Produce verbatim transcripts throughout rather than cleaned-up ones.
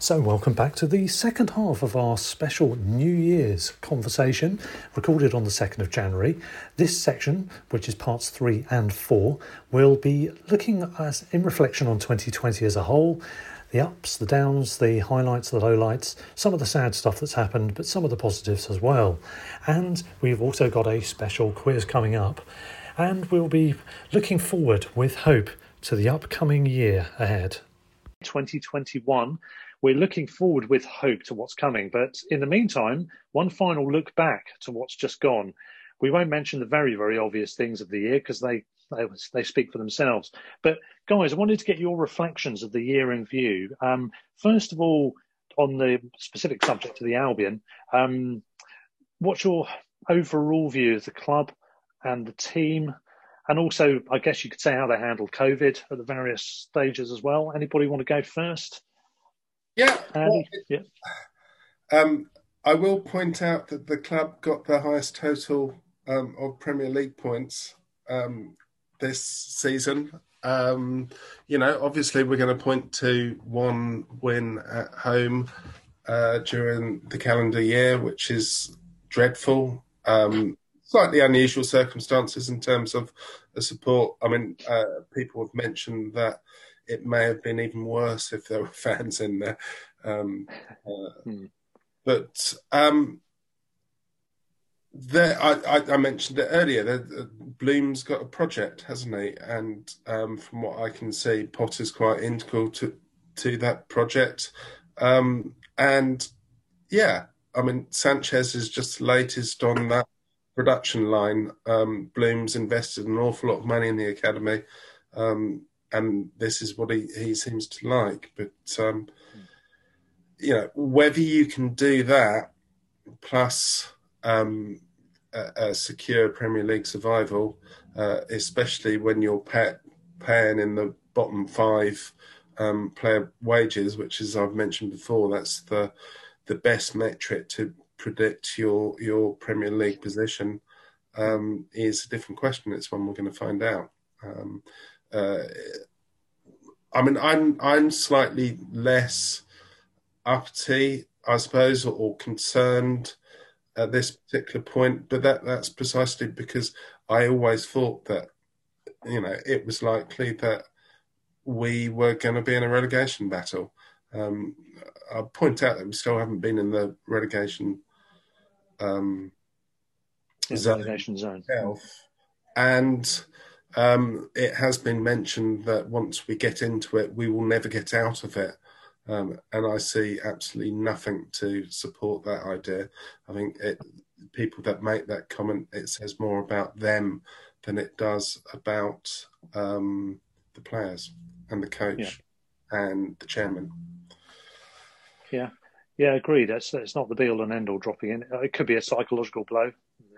So welcome back to the second half of our special New Year's conversation, recorded on the second of January. This section, which is parts three and four, will be looking at, in reflection on twenty twenty as a whole, the ups, the downs, the highlights, the lowlights, some of the sad stuff that's happened, but some of the positives as well. And we've also got a special quiz coming up. And we'll be looking forward with hope to the upcoming year ahead. twenty twenty-one. We're looking forward with hope to what's coming, but in the meantime, one final look back to what's just gone. We won't mention the very, very obvious things of the year because they, they they speak for themselves. But guys, I wanted to get your reflections of the year in view. Um, first of all, on the specific subject of the Albion, um, what's your overall view of the club and the team? And also, I guess you could say how they handled COVID at the various stages as well. Anybody want to go first? Yeah, well, yeah. Um, I will point out that the club got the highest total um, of Premier League points um, this season. Um, you know, obviously we're going to point to one win at home uh, during the calendar year, which is dreadful. Um, slightly unusual circumstances in terms of the support. I mean, uh, people have mentioned that it may have been even worse if there were fans in there. Um, uh, mm. But um, there, I, I, I mentioned it earlier, that Bloom's got a project, hasn't he? And um, from what I can see, Potter's quite integral to, to that project. Um, and, yeah, I mean, Sanchez is just the latest on that production line. Um, Bloom's invested an awful lot of money in the academy. Um And this is what he, he seems to like. But, um, you know, whether you can do that plus um, a, a secure Premier League survival, uh, especially when you're pay, paying in the bottom five um, player wages, which, as I've mentioned before, that's the the best metric to predict your, your Premier League position, um, is a different question. It's one we're going to find out. Um Uh, I mean, I'm I'm slightly less uppity, I suppose, or, or concerned at this particular point, but that, that's precisely because I always thought that, you know, it was likely that we were going to be in a relegation battle. Um, I'll point out that we still haven't been in the relegation um, yeah, zone, relegation zone. Itself, and Um, it has been mentioned that once we get into it, we will never get out of it. Um, and I see absolutely nothing to support that idea. I think it, people that make that comment, it says more about them than it does about um, the players and the coach yeah. and the chairman. Yeah, yeah, agreed. That's, that's not the be-all and end-all dropping in. It could be a psychological blow.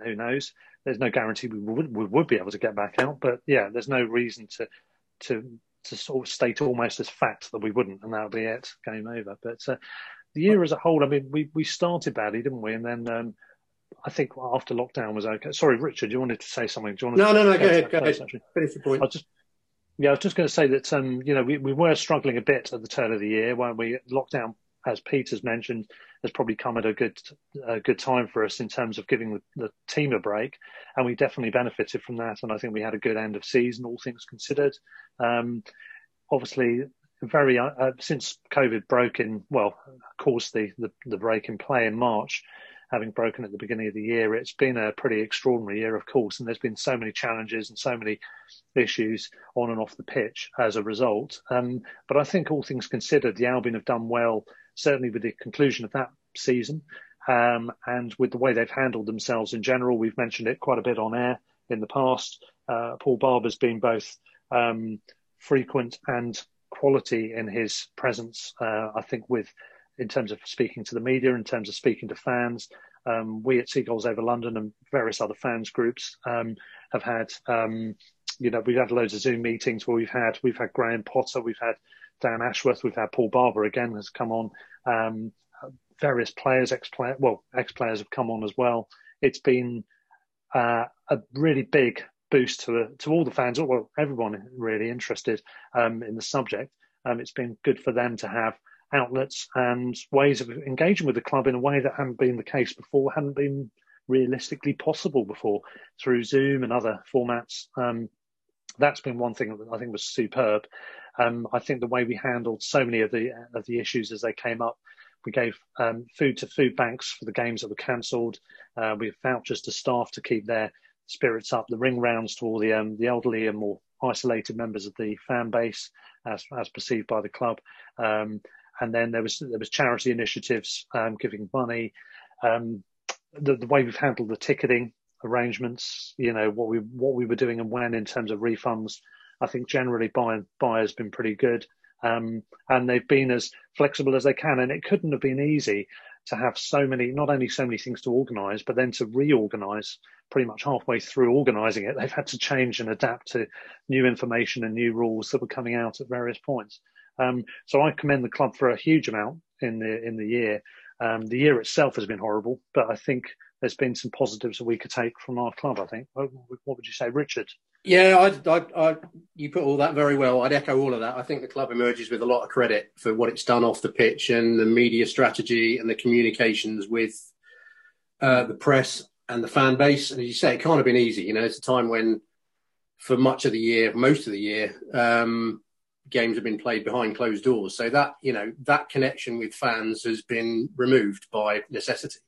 Who knows? There's no guarantee we would, we would be able to get back out, but yeah, there's no reason to to to sort of state almost as fact that we wouldn't, and that'll be it, game over. But uh, the year as a whole, I mean, we we started badly, didn't we? And then um, I think after lockdown was okay. Sorry, Richard, you wanted to say something. Do you want to no, no, no, go ahead, go ahead. Finish your point. I just, yeah, I was just going to say that, um, you know, we, we were struggling a bit at the turn of the year when we lockdown, as Peter's mentioned, has probably come at a good a good time for us in terms of giving the, the team a break, and we definitely benefited from that. And I think we had a good end of season, all things considered. Um, obviously, very uh, since COVID broke in, well, caused the, the the break in play in March, having broken at the beginning of the year, it's been a pretty extraordinary year, of course, and there's been so many challenges and so many issues on and off the pitch as a result. Um, but I think all things considered, the Albion have done well, certainly with the conclusion of that season, um, and with the way they've handled themselves in general. We've mentioned it quite a bit on air in the past. Uh, Paul Barber's been both um, frequent and quality in his presence, uh, I think, with in terms of speaking to the media, in terms of speaking to fans. Um, we at Seagulls Over London and various other fans groups um, have had, um, you know, we've had loads of Zoom meetings where we've had, we've had Graham Potter, we've had Dan Ashworth, we've had Paul Barber again has come on. Um, various players, ex-player, well, ex-players have come on as well. It's been uh, a really big boost to the, to all the fans, well, everyone really interested um, in the subject. Um, it's been good for them to have outlets and ways of engaging with the club in a way that hadn't been the case before, hadn't been realistically possible before through Zoom and other formats. Um, that's been one thing that I think was superb. Um, I think the way we handled so many of the of the issues as they came up, we gave um, food to food banks for the games that were cancelled. Uh, we have vouchers to staff to keep their spirits up, the ring rounds to all the um, the elderly and more isolated members of the fan base, as as perceived by the club. Um, And then there was there was charity initiatives, um, giving money, um, the, the way we've handled the ticketing arrangements, you know, what we what we were doing and when in terms of refunds. I think generally buy and buy has been pretty good, um, and they've been as flexible as they can. And it couldn't have been easy to have so many, not only so many things to organise, but then to reorganise. Pretty much halfway through organising it, they've had to change and adapt to new information and new rules that were coming out at various points. Um, so I commend the club for a huge amount in the in the year. Um, the year itself has been horrible, but I think there's been some positives that we could take from our club, I think. What, what would you say, Richard? Yeah, I, I, I, you put all that very well. I'd echo all of that. I think the club emerges with a lot of credit for what it's done off the pitch and the media strategy and the communications with uh, the press and the fan base. And as you say, it can't have been easy. You know, it's a time when for much of the year, most of the year, um, games have been played behind closed doors. So that, you know, that connection with fans has been removed by necessity.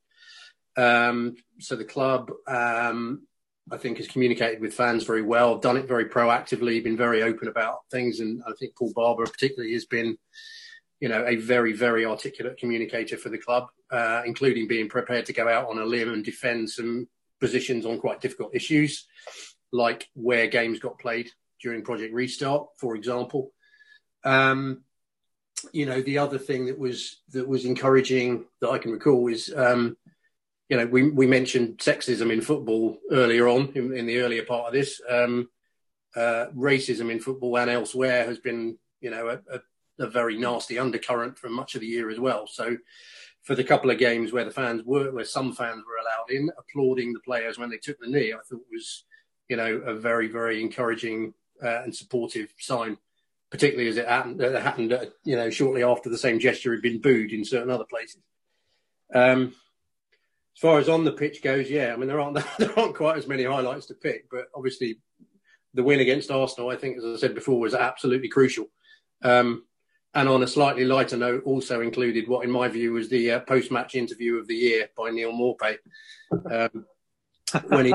Um, so the club, um, I think, has communicated with fans very well, done it very proactively, been very open about things. And I think Paul Barber particularly has been, you know, a very, very articulate communicator for the club, uh, including being prepared to go out on a limb and defend some positions on quite difficult issues, like where games got played during Project Restart, for example. Um, you know, the other thing that was that was encouraging that I can recall is, um, you know, we, we mentioned sexism in football earlier on in, in the earlier part of this. Um, uh, racism in football and elsewhere has been, you know, a, a, a very nasty undercurrent for much of the year as well. So for the couple of games where the fans were, where some fans were allowed in, applauding the players when they took the knee, I thought was, you know, a very, very encouraging uh, and supportive sign, particularly as it happened, uh, happened uh, you know, shortly after the same gesture had been booed in certain other places. Um, as far as on the pitch goes, yeah, I mean, there aren't there aren't quite as many highlights to pick, but obviously the win against Arsenal, I think, as I said before, was absolutely crucial. Um, and on a slightly lighter note, also included what, in my view, was the uh, post-match interview of the year by Neal Maupay, um, when he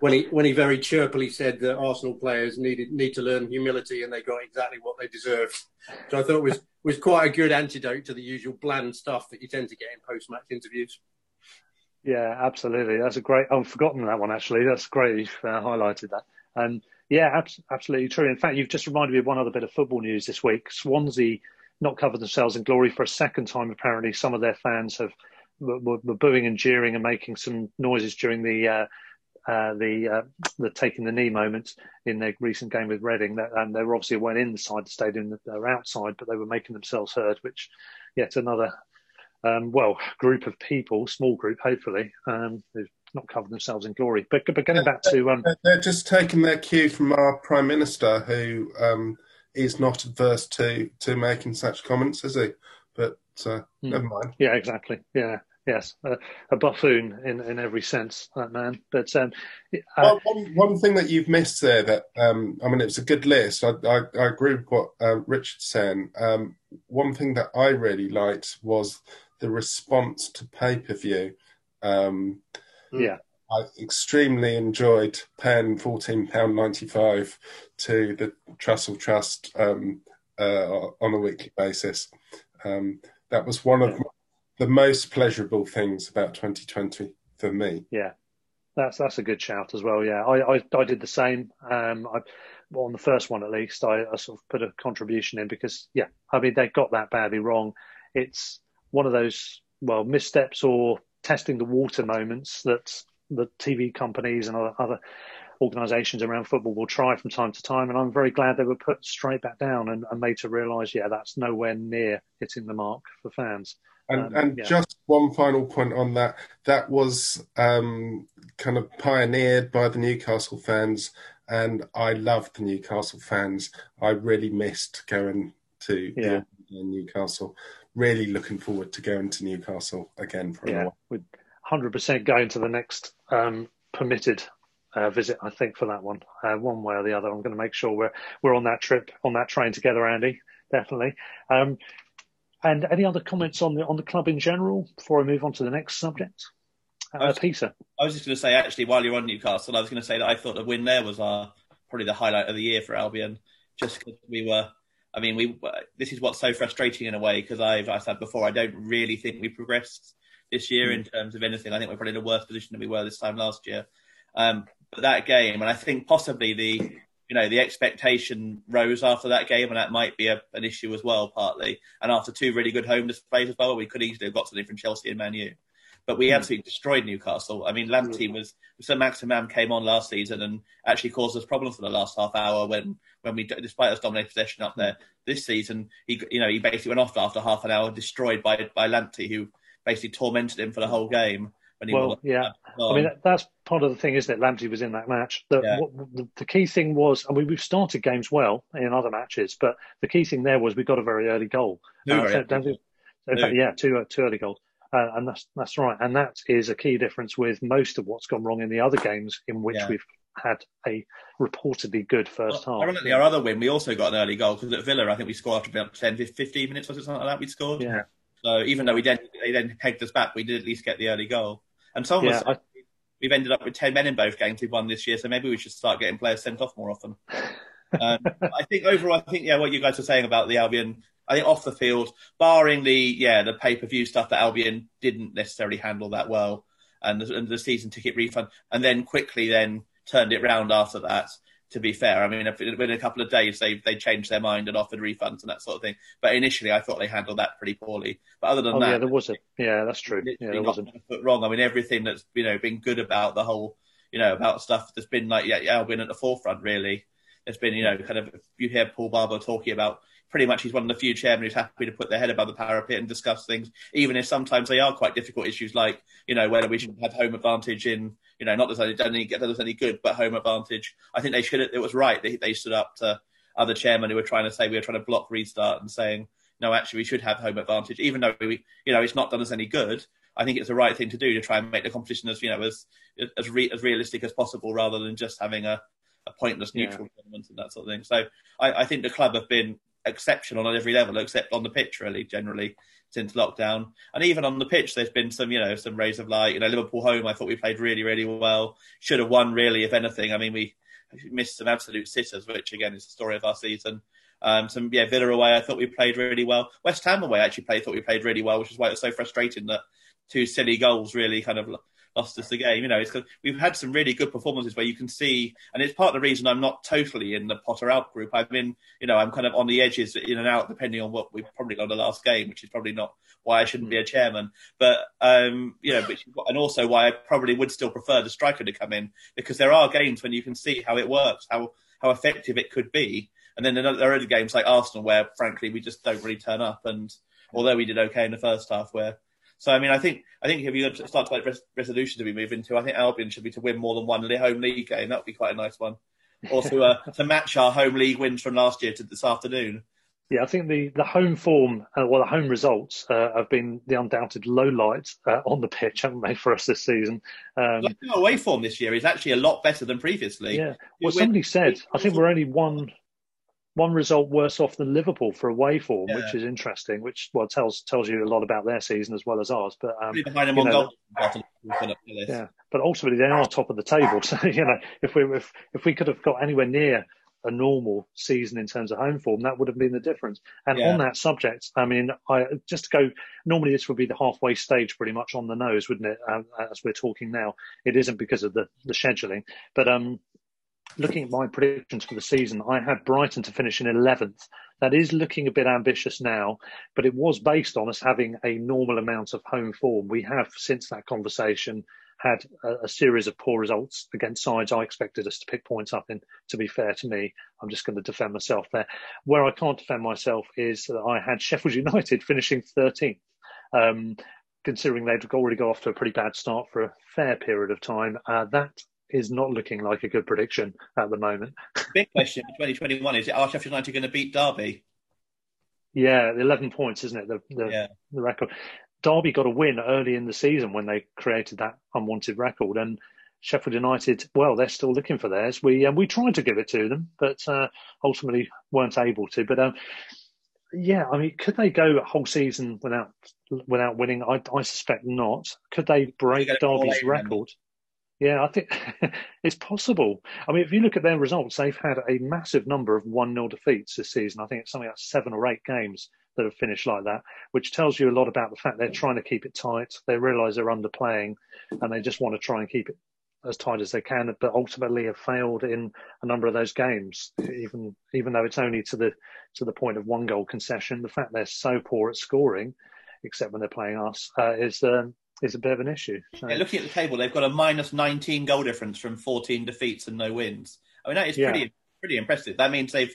when he when he very chirpily said that Arsenal players needed need to learn humility and they got exactly what they deserved, which I thought was was quite a good antidote to the usual bland stuff that you tend to get in post match interviews. Yeah, absolutely. That's a great. I've forgotten that one actually. That's great. You've uh, highlighted that. Um, yeah, ab- absolutely true. In fact, you've just reminded me of one other bit of football news this week. Swansea not covered themselves in glory for a second time. Apparently, some of their fans have. Were, were booing and jeering and making some noises during the uh, uh, the, uh, the taking the knee moment in their recent game with Reading. That, and they were obviously went inside the stadium, they were outside, but they were making themselves heard, which yet another, um, well, group of people, small group, hopefully, um, who've not cover themselves in glory. But, but getting back to... Um, they're just taking their cue from our Prime Minister, who um, is not adverse to, to making such comments, is he? But uh, hmm. never mind. Yeah, exactly. Yeah, yes. Uh, a buffoon in, in every sense, that man. But um, uh, well, one, one thing that you've missed there that, um, I mean, it's a good list. I, I, I agree with what uh, Richard's saying. Um, one thing that I really liked was the response to pay-per-view. Um, yeah, I extremely enjoyed paying fourteen pounds ninety-five to the Trussell Trust um, uh, on a weekly basis. Um, that was one of yeah. the most pleasurable things about twenty twenty for me. Yeah, that's that's a good shout as well. Yeah, I I, I did the same. Um, I, well, on the first one at least, I, I sort of put a contribution in because yeah, I mean they got that badly wrong. It's one of those well missteps or testing the water moments that the T V companies and other organisations around football will try from time to time. And I'm very glad they were put straight back down and, and made to realise, yeah, that's nowhere near hitting the mark for fans. And, um, and yeah. just one final point on that. That was um, kind of pioneered by the Newcastle fans. And I loved the Newcastle fans. I really missed going to yeah. Newcastle. Really looking forward to going to Newcastle again for yeah, a while. We'd one hundred percent going to the next um, permitted uh, visit, I think, for that one, uh, one way or the other. I'm going to make sure we're we're on that trip, on that train together, Andy, definitely. Um, and any other comments on the on the club in general before I move on to the next subject? Uh, I was, Peter, I was just going to say, actually, while you're on Newcastle, I was going to say that I thought the win there was our probably the highlight of the year for Albion, just because we were. I mean, we. This is what's so frustrating in a way, because I've I said before, I don't really think we progressed this year mm. in terms of anything. I think we're probably in a worse position than we were this time last year. Um, but that game, and I think possibly the, you know, the expectation rose after that game, and that might be a, an issue as well, partly. And after two really good home displays as well, we could easily have got something from Chelsea and Man U. But we mm. absolutely destroyed Newcastle. I mean, Lamptey was... So Maximam came on last season and actually caused us problems for the last half hour when, when we, despite us dominating possession up there. This season, he you know he basically went off after half an hour, destroyed by, by Lamptey, who basically tormented him for the whole game. When he well, yeah. I mean, that, that's part of the thing, isn't it? Lamptey was in that match. The, yeah. what, the, the key thing was, I mean, we've started games well in other matches, but the key thing there was we got a very early goal. No, uh, yeah. In fact, yeah, two, uh, two early goals. Uh, and that's that's right, and that is a key difference with most of what's gone wrong in the other games in which yeah. we've had a reportedly good first well, half. Apparently, our other win, we also got an early goal because at Villa, I think we scored after about ten, fifteen minutes or something like that. We scored. Yeah. So even though we then they then pegged us back, we did at least get the early goal. And some of yeah, us, I, we've ended up with ten men in both games we've won this year. So maybe we should start getting players sent off more often. um, I think overall, I think yeah, what you guys are saying about the Albion. I think off the field, barring the yeah the pay-per-view stuff that Albion didn't necessarily handle that well, and the, and the season ticket refund, and then quickly then turned it round after that. To be fair, I mean, within a couple of days they they changed their mind and offered refunds and that sort of thing. But initially, I thought they handled that pretty poorly. But other than oh, that, yeah, there wasn't. Yeah, that's true. Yeah, there wasn't. Foot wrong. I mean, everything that's you know been good about the whole you know about stuff that's been like yeah Albion at the forefront really. There's been you know kind of you hear Paul Barber talking about. Pretty much he's one of the few chairmen who's happy to put their head above the parapet and discuss things, even if sometimes they are quite difficult issues like, you know, whether we should have home advantage in, you know, not that there's any, that there's any good, but home advantage. I think they should have, it was right. They, they stood up to other chairmen who were trying to say we were trying to block restart and saying, no, actually we should have home advantage, even though, we, you know, it's not done us any good. I think it's the right thing to do to try and make the competition as, you know, as as, re, as realistic as possible rather than just having a, a pointless neutral yeah. tournament and that sort of thing. So I, I think the club have been exceptional on every level except on the pitch really generally since lockdown, and even on the pitch there's been some you know some rays of light. You know Liverpool home, I thought we played really really well, should have won really if anything. I mean we missed some absolute sitters, which again is the story of our season. Um, some yeah Villa away I thought we played really well. West Ham away I actually played thought we played really well, which is why it was so frustrating that two silly goals really kind of lost us the game. You know, it's 'cause we've had some really good performances where you can see, and it's part of the reason I'm not totally in the Potter out group. I've been, you know, I'm kind of on the edges, in and out, depending on what we've probably got in the last game, which is probably not why I shouldn't be a chairman. But, um, you know, which, and also why I probably would still prefer the striker to come in, because there are games when you can see how it works, how, how effective it could be. And then there are other games like Arsenal where, frankly, we just don't really turn up. And although we did okay in the first half where, So, I mean, I think I think if you start to like res- resolution to be moved into, I think Albion should be to win more than one home league game. That would be quite a nice one. Or to uh, to match our home league wins from last year to this afternoon. Yeah, I think the, the home form, uh, well, the home results uh, have been the undoubted lowlight uh, on the pitch, haven't they, for us this season? Um, like our away form this year is actually a lot better than previously. Yeah, well, somebody said, I think we're only one one result worse off than Liverpool for away form, yeah. which is interesting, which well tells tells you a lot about their season as well as ours. But um, behind them on goal. Yeah, but ultimately they are top of the table. So you know, if we if if we could have got anywhere near a normal season in terms of home form, that would have been the difference. And yeah. on that subject, I mean, I just to go, normally this would be the halfway stage pretty much on the nose, wouldn't it? Um, as we're talking now, it isn't because of the, the scheduling. But um, looking at my predictions for the season, I had Brighton to finish in eleventh. That is looking a bit ambitious now, but it was based on us having a normal amount of home form. We have, since that conversation, had a, a series of poor results against sides I expected us to pick points up in, to be fair to me. I'm just going to defend myself there. Where I can't defend myself is that I had Sheffield United finishing thirteenth, um, considering they'd already got off to a pretty bad start for a fair period of time. Uh, that is not looking like a good prediction at the moment. Big question for twenty twenty-one is, are Sheffield United going to beat Derby? Yeah, eleven points, isn't it? The, the, yeah. the record. Derby got a win early in the season when they created that unwanted record, and Sheffield United, well, they're still looking for theirs. We um, we tried to give it to them, but uh, ultimately weren't able to. But um, yeah, I mean, could they go a whole season without without winning? I, I suspect not. Could they break Derby's record? Then. Yeah, I think it's possible. I mean, if you look at their results, they've had a massive number of one nil defeats this season. I think it's something like seven or eight games that have finished like that, which tells you a lot about the fact they're trying to keep it tight. They realise they're underplaying and they just want to try and keep it as tight as they can, but ultimately have failed in a number of those games, even even though it's only to the to the point of one goal concession. The fact they're so poor at scoring, except when they're playing us, uh, is um, is a bit of an issue. So. Yeah, looking at the table, they've got a minus nineteen goal difference from fourteen defeats and no wins. I mean, that is yeah. pretty pretty impressive. That means they've,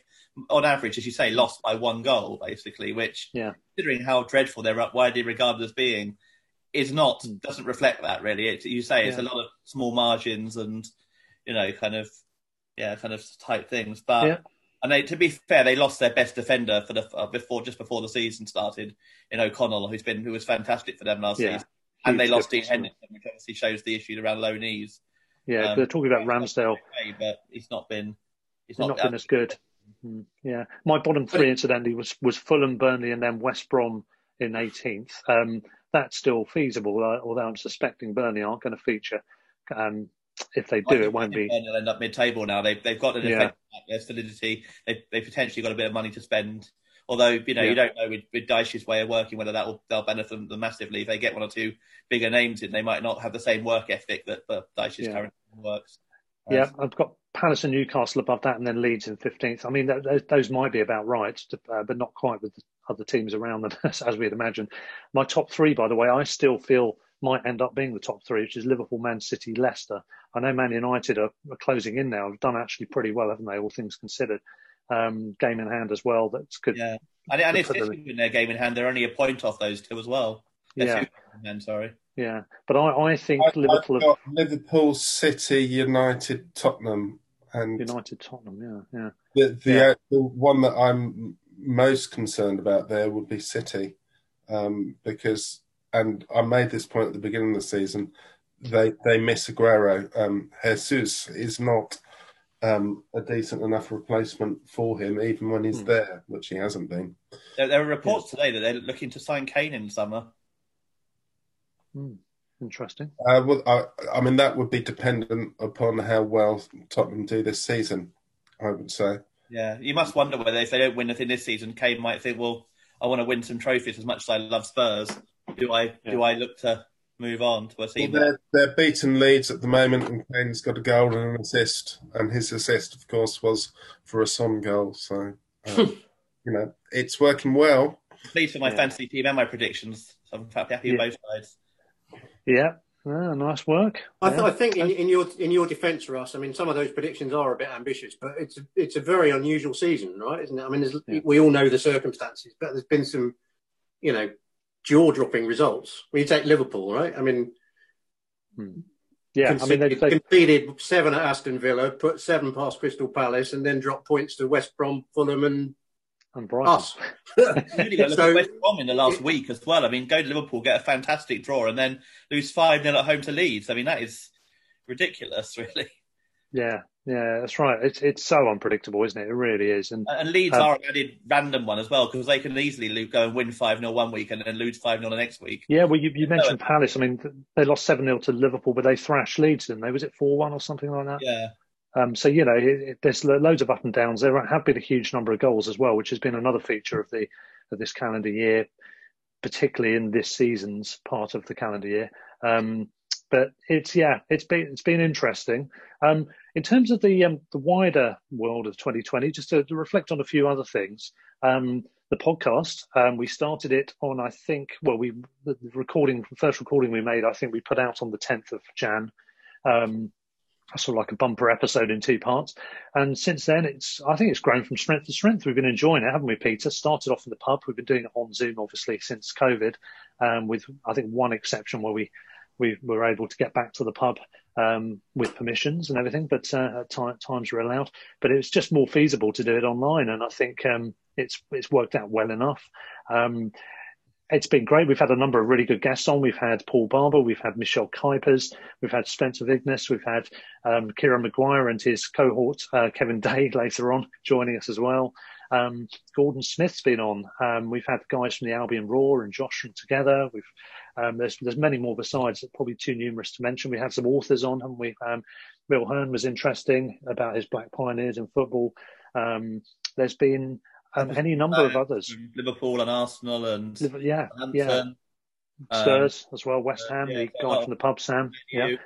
on average, as you say, lost by one goal, basically, which, yeah. considering how dreadful they're widely regarded as being, is not, doesn't reflect that, really. It's, you say it's yeah. a lot of small margins and, you know, kind of, yeah, kind of tight things. But, yeah. and they, to be fair, they lost their best defender for the uh, before just before the season started in O'Connell, who's been, who was fantastic for them last yeah. season. And Huge they lost Dean Henderson, which obviously shows the issue around low knees. Yeah, um, they're talking about Ramsdale. Okay, but he's not been, he's not, not been as good. Yeah, my bottom three, incidentally, was, was Fulham, Burnley, and then West Brom in eighteenth. Um, that's still feasible, uh, although I'm suspecting Burnley aren't going to feature. Um, if they do, it won't be. Burnley will end up mid-table now. They've they've got an yeah. effect on their solidity. They they potentially got a bit of money to spend. Although you know yeah. you don't know with, with Dyche's way of working whether that will they'll benefit them massively. If they get one or two bigger names in, they might not have the same work ethic that uh, Dyche's yeah. currently works. Um, yeah, I've got Palace and Newcastle above that, and then Leeds in fifteenth. I mean, th- th- those might be about right, to, uh, but not quite with the other teams around them, as we'd imagine. My top three, by the way, I still feel might end up being the top three, which is Liverpool, Man City, Leicester. I know Man United are, are closing in now. They've done actually pretty well, haven't they, all things considered. Um, game in hand as well. That's good. Yeah, and, and if they're in their game in hand, they're only a point off those two as well. They're yeah. Hand, sorry. Yeah, but I, I think I, Liverpool... I've got have... Liverpool, City, United, Tottenham. and United, Tottenham, yeah. yeah. The, the, yeah. Uh, the one that I'm most concerned about there would be City. Um, because, and I made this point at the beginning of the season, they, they miss Aguero. Um, Jesus is not um, a decent enough replacement for him, even when he's mm. there, which he hasn't been. There, there are reports yeah. today that they're looking to sign Kane in summer. Mm, interesting. Uh, well, I, I mean, that would be dependent upon how well Tottenham do this season, I would say. Yeah, you must wonder whether if they don't win anything this season, Kane might think, well, I want to win some trophies as much as I love Spurs. Do I yeah. do I look to move on to a team? Well, they're, they're beaten Leeds at the moment, and Kane's got a goal and an assist. And his assist, of course, was for a Son goal. So, uh, you know, it's working well. Pleased for my yeah. fantasy team and my predictions. So I'm happy on yeah. both sides. Yeah, oh, nice work. I, th- yeah. I think in, in your in your defence, Russ, I mean, some of those predictions are a bit ambitious, but it's it's a very unusual season, right? Isn't it? I mean, yeah. we all know the circumstances, but there's been some, you know, jaw-dropping results. When you take Liverpool, right? I mean, hmm. yeah, conceded, I mean they, they... conceded seven at Aston Villa, put seven past Crystal Palace, and then dropped points to West Brom, Fulham, and and Brighton. Us. Really got to so, West Brom in the last it, week as well. I mean, go to Liverpool, get a fantastic draw, and then lose five nil at home to Leeds. I mean, that is ridiculous, really. Yeah. Yeah, that's right. It's it's so unpredictable, isn't it? It really is. And, and Leeds um, are an added random one as well, because they can easily go and win five nil one week and then lose five nil the next week. Yeah, well, you, you mentioned so, Palace. I mean, they lost seven nil to Liverpool, but they thrashed Leeds, didn't they? Was it four one or something like that? Yeah. Um, so, you know, it, it, there's loads of up and downs. There have been a huge number of goals as well, which has been another feature of the of this calendar year, particularly in this season's part of the calendar year. Um But it's yeah, it's been it's been interesting. Um, in terms of the um, the wider world of twenty twenty, just to, to reflect on a few other things. Um, the podcast um, we started it on, I think. Well, we the recording first recording we made, I think we put out on the tenth of January. Um, sort of like a bumper episode in two parts, and since then it's I think it's grown from strength to strength. We've been enjoying it, haven't we, Peter? Started off in the pub. We've been doing it on Zoom, obviously, since COVID, um, with I think one exception where we. We were able to get back to the pub um, with permissions and everything, but uh, at time, times were allowed. But it was just more feasible to do it online, and I think um, it's it's worked out well enough. Um, it's been great. We've had a number of really good guests on. We've had Paul Barber, we've had Michelle Kuipers, we've had Spencer Vignes, we've had um, Kieran Maguire and his cohort, uh, Kevin Day, later on joining us as well. Um, Gordon Smith's been on. Um, we've had guys from the Albion Roar and Josh from Together. We've um, there's there's many more besides, probably too numerous to mention. We had some authors on, haven't we? Um, Bill Hearn was interesting about his Black Pioneers in football. Um, there's been um, any number uh, of others. Liverpool and Arsenal and yeah, Hampton, yeah, Spurs um, as well. West Ham, uh, yeah, the guy well, from the pub, Sam. Yeah. You.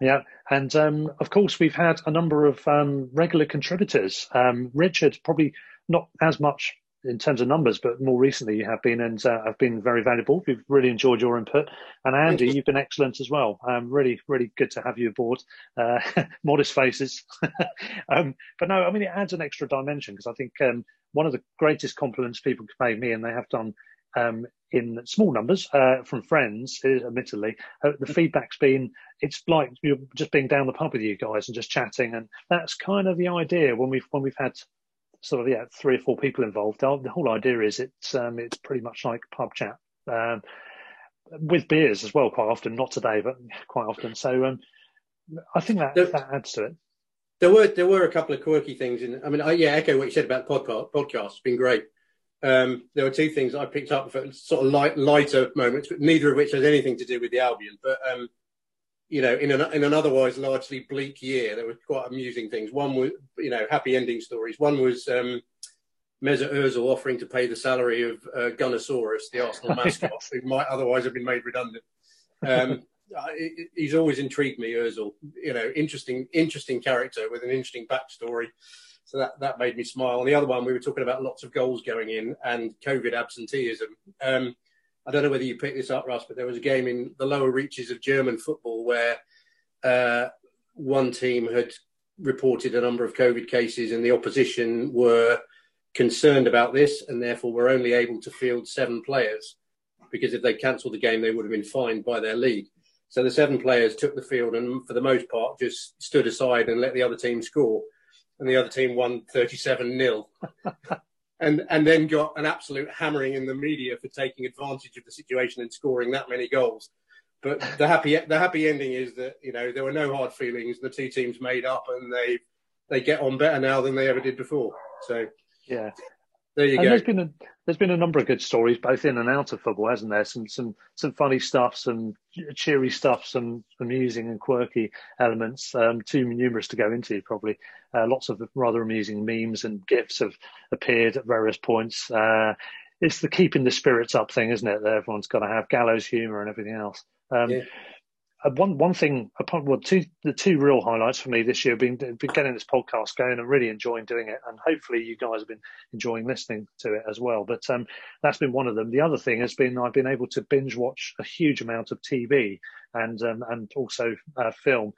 Yeah, and um, of course we've had a number of um, regular contributors. Um, Richard, probably not as much in terms of numbers, but more recently you have been, and uh, have been very valuable. We've really enjoyed your input, and Andy, you've been excellent as well. Um, really, really good to have you aboard. Uh, modest faces, um, but no, I mean it adds an extra dimension, because I think um, one of the greatest compliments people can pay me, and they have done. Um, in small numbers uh, from friends, admittedly, uh, the feedback's been, it's like you're just being down the pub with you guys and just chatting, and that's kind of the idea when we've when we've had sort of yeah three or four people involved. The whole idea is it's um, it's pretty much like pub chat um, with beers as well, quite often, not today, but quite often. So um, I think that there, that adds to it. There were there were a couple of quirky things in. I mean, I, yeah, echo what you said about the podcast. Podcast has been great. Um, there were two things I picked up for sort of light, lighter moments, but neither of which has anything to do with the Albion. But, um, you know, in an, in an otherwise largely bleak year, there were quite amusing things. One was, you know, happy ending stories. One was um, Mesut Ozil offering to pay the salary of uh, Gunnasaurus, the Arsenal mascot, who might otherwise have been made redundant. Um, I, he's always intrigued me, Ozil. You know, interesting, interesting character with an interesting backstory. So that, that made me smile. And the other one, we were talking about lots of goals going in and COVID absenteeism. Um, I don't know whether you picked this up, Russ, but there was a game in the lower reaches of German football where uh, one team had reported a number of COVID cases, and the opposition were concerned about this and therefore were only able to field seven players, because if they cancelled the game, they would have been fined by their league. So the seven players took the field and, for the most part, just stood aside and let the other team score. And the other team won thirty-seven nil, and and then got an absolute hammering in the media for taking advantage of the situation and scoring that many goals. But the happy the happy ending is that, you know, there were no hard feelings. The two teams made up, and they they get on better now than they ever did before. So yeah, there you and go. There's been a, there's been a number of good stories, both in and out of football, hasn't there? Some some some funny stuff, some cheery stuff, some amusing and quirky elements. Um, too numerous to go into, probably. Uh, lots of rather amusing memes and GIFs have appeared at various points. Uh, it's the keeping the spirits up thing, isn't it? That everyone's got to have gallows humour and everything else. Um, yeah. One one thing, upon well, two the two real highlights for me this year have been, been getting this podcast going and really enjoying doing it, and hopefully you guys have been enjoying listening to it as well. But um, that's been one of them. The other thing has been I've been able to binge watch a huge amount of T V and um, and also uh, film.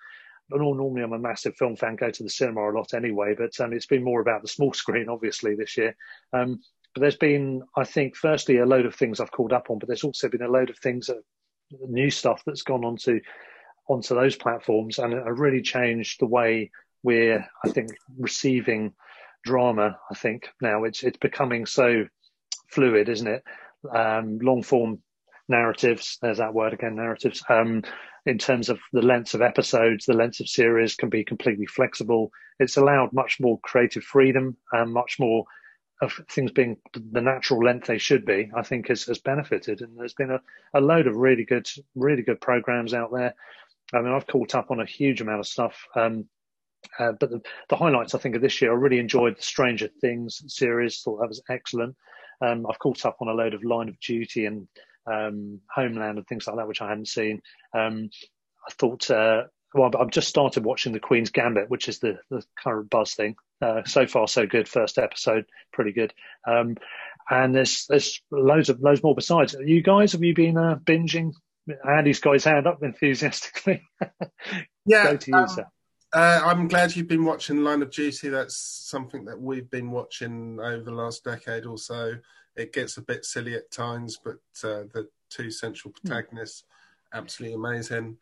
And all, normally I'm a massive film fan, go to the cinema a lot anyway, but um, it's been more about the small screen, obviously, this year. Um, But there's been, I think, firstly, a load of things I've called up on, but there's also been a load of things, that, new stuff that's gone onto onto those platforms, and it really changed the way we're, I think, receiving drama. I think now it's it's becoming so fluid, isn't it? Um, long form narratives. There's that word again, narratives. Um, in terms of the lengths of episodes, the lengths of series can be completely flexible. It's allowed much more creative freedom and much more of things being the natural length they should be, I think has, has benefited. And there's been a, a load of really good, really good programs out there. I mean, I've caught up on a huge amount of stuff. Um, uh, but the, the highlights, I think, of this year, I really enjoyed the Stranger Things series. Thought that was excellent. Um, I've caught up on a load of Line of Duty and um, Homeland and things like that, which I hadn't seen. Um, I thought, uh, well, I've just started watching The Queen's Gambit, which is the, the current buzz thing. Uh, so far, so good. First episode, pretty good. Um, and there's there's loads of loads more besides. You guys, have you been uh, binging? Andy's got his hand up enthusiastically. Yeah, Go to you, um, sir. Uh, I'm glad you've been watching Line of Duty. That's something that we've been watching over the last decade or so. It gets a bit silly at times, but uh, the two central protagonists, mm. absolutely amazing.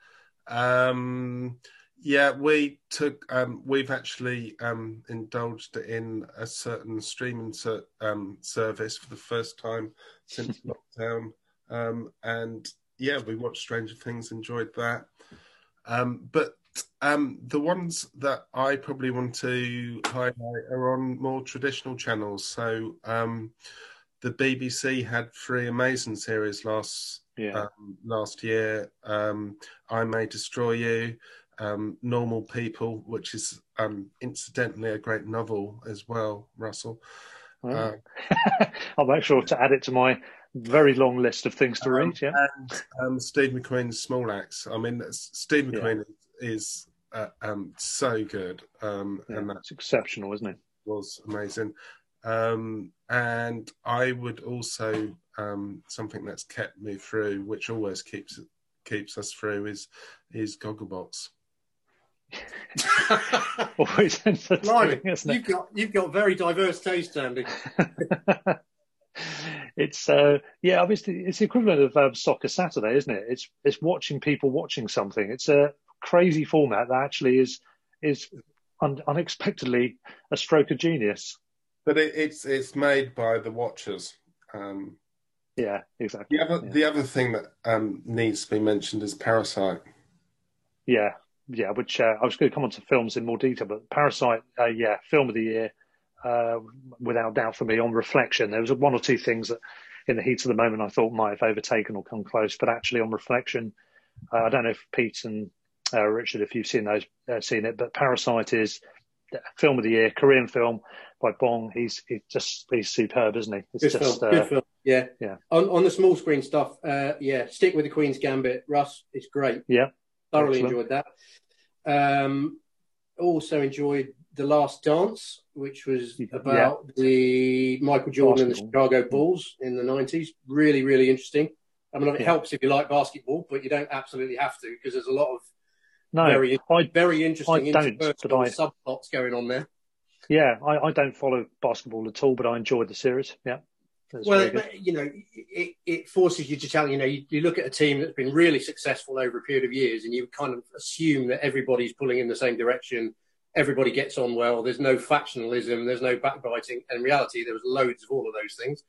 Um, yeah, we took. Um, we've actually um, indulged in a certain streaming ser um, service for the first time since lockdown, um, and yeah, we watched Stranger Things, enjoyed that, um, but. Um, the ones that I probably want to highlight are on more traditional channels. So um, the B B C had three amazing series last yeah. um, last year. Um, I May Destroy You, um, Normal People, which is um, incidentally a great novel as well, Russell. Oh. Uh, I'll make sure to add it to my very long list of things to um, read. Yeah, and um, Steve McQueen's Small Axe. I mean, Steve McQueen. Yeah. is uh, um, so good. Um, yeah, and that's exceptional, isn't it? Was amazing. Um, and I would also, um, something that's kept me through, which always keeps keeps us through, is is Gogglebox. Always entertaining, isn't it? You've got, you've got very diverse taste, Andy. It's uh, yeah, obviously it's the equivalent of um, Soccer Saturday, isn't it? It's it's watching people watching something. It's a uh, crazy format that actually is is un unexpectedly a stroke of genius, but it, it's it's made by the watchers. Um yeah, exactly. The other, yeah. the other thing that um needs to be mentioned is Parasite. Yeah, yeah, which uh, I was going to come on to films in more detail, but Parasite, uh, yeah, film of the year, uh without doubt for me. On reflection, there was one or two things that in the heat of the moment I thought might have overtaken or come close, but actually on reflection, uh, I don't know if Pete and Uh, Richard, if you've seen those, uh, seen it, but Parasite is film of the year, Korean film by Bong. He's he just he's superb, isn't he? It's good just film. Uh, good film. Yeah, yeah. On, on the small screen stuff, uh, yeah. Stick with The Queen's Gambit, Russ. It's great. Yeah, thoroughly enjoyed that. Um, also enjoyed The Last Dance, which was about yeah. the Michael Jordan basketball. and the Chicago Bulls in the nineties. Really, really interesting. I mean, it yeah. helps if you like basketball, but you don't absolutely have to, because there's a lot of No, very, I, very interesting I don't, but I, subplots going on there. Yeah, I, I don't follow basketball at all, but I enjoyed the series. Yeah. Well, it, you know, it, it forces you to tell, you know, you, you look at a team that's been really successful over a period of years, and you kind of assume that everybody's pulling in the same direction. Everybody gets on well. There's no factionalism. There's no backbiting. And in reality, there was loads of all of those things.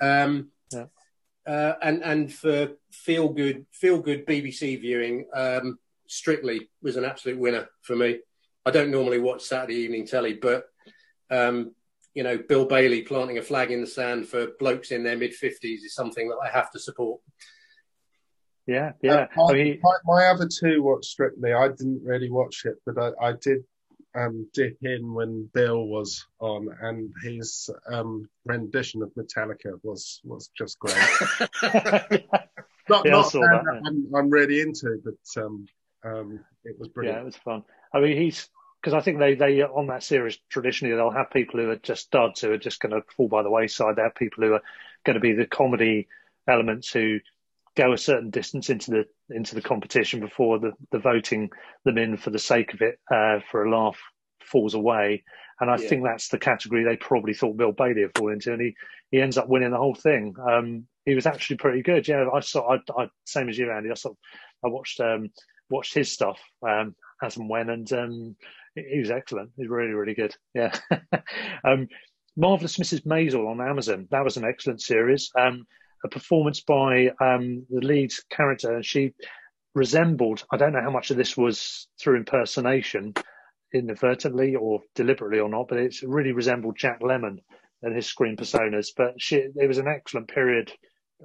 Um, yeah. uh, and, and for feel good, feel good B B C viewing, um, Strictly was an absolute winner for me. I don't normally watch Saturday evening telly, but, um, you know, Bill Bailey planting a flag in the sand for blokes in their mid fifties is something that I have to support. Yeah, yeah. Uh, I, I mean, my, my other two watched Strictly. I didn't really watch it, but I, I did um, dip in when Bill was on, and his um, rendition of Metallica was, was just great. Not, yeah, not I that, yeah. I'm, I'm really into, but... Um, Um, it was brilliant. Yeah, it was fun. I mean, he's because I think they they on that series traditionally they'll have people who are just duds who are just going to fall by the wayside. They have people who are going to be the comedy elements who go a certain distance into the into the competition before the the voting them in for the sake of it, uh, for a laugh falls away. And I yeah. think that's the category they probably thought Bill Bailey had fallen into, and he, he ends up winning the whole thing. Um, he was actually pretty good. Yeah, I saw. I, I same as you, Andy. I saw. I watched um, watched his stuff um, as and when, and um, he was excellent. He was really, really good. Yeah. um, Marvelous Missus Maisel on Amazon. That was an excellent series. Um, a performance by um, the lead character. She resembled. I don't know how much of this was through impersonation, inadvertently or deliberately or not, but it's really resembled Jack Lemmon and his screen personas. But she, it was an excellent period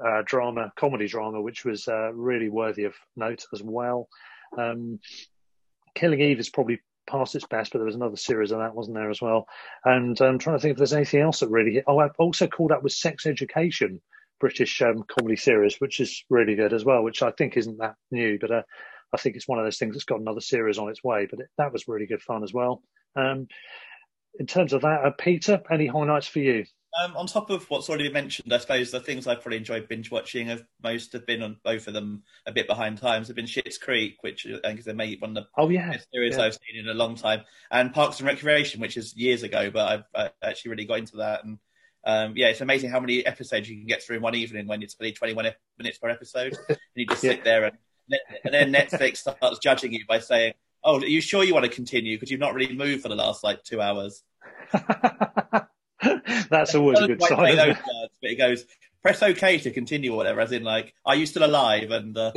uh, drama, comedy drama, which was uh, really worthy of note as well. Um, Killing Eve is probably past its best, but there was another series of that, wasn't there, as well? And I'm trying to think if there's anything else that really hit. Oh, I've also called up with Sex Education, British um, comedy series, which is really good as well, which I think isn't that new, but uh, I think it's one of those things that's got another series on its way, but it, that was really good fun as well. Um, in terms of that, uh, Peter, any highlights for you? Um, on top of what's already been mentioned, I suppose the things I've probably enjoyed binge watching have most have been on both of them a bit behind times. Have been Schitt's Creek, which I think is the one of the oh, yeah. best series yeah. I've seen in a long time, and Parks and Recreation, which is years ago, but I've I actually really got into that. And um, yeah, it's amazing how many episodes you can get through in one evening when it's only twenty-one minutes per episode, and you just yeah. sit there and. And then Netflix starts judging you by saying, "Oh, are you sure you want to continue? Because you've not really moved for the last like two hours." That's always a good sign. Those words, but it goes, "Press OK to continue" or whatever, as in like, "Are you still alive?" And uh...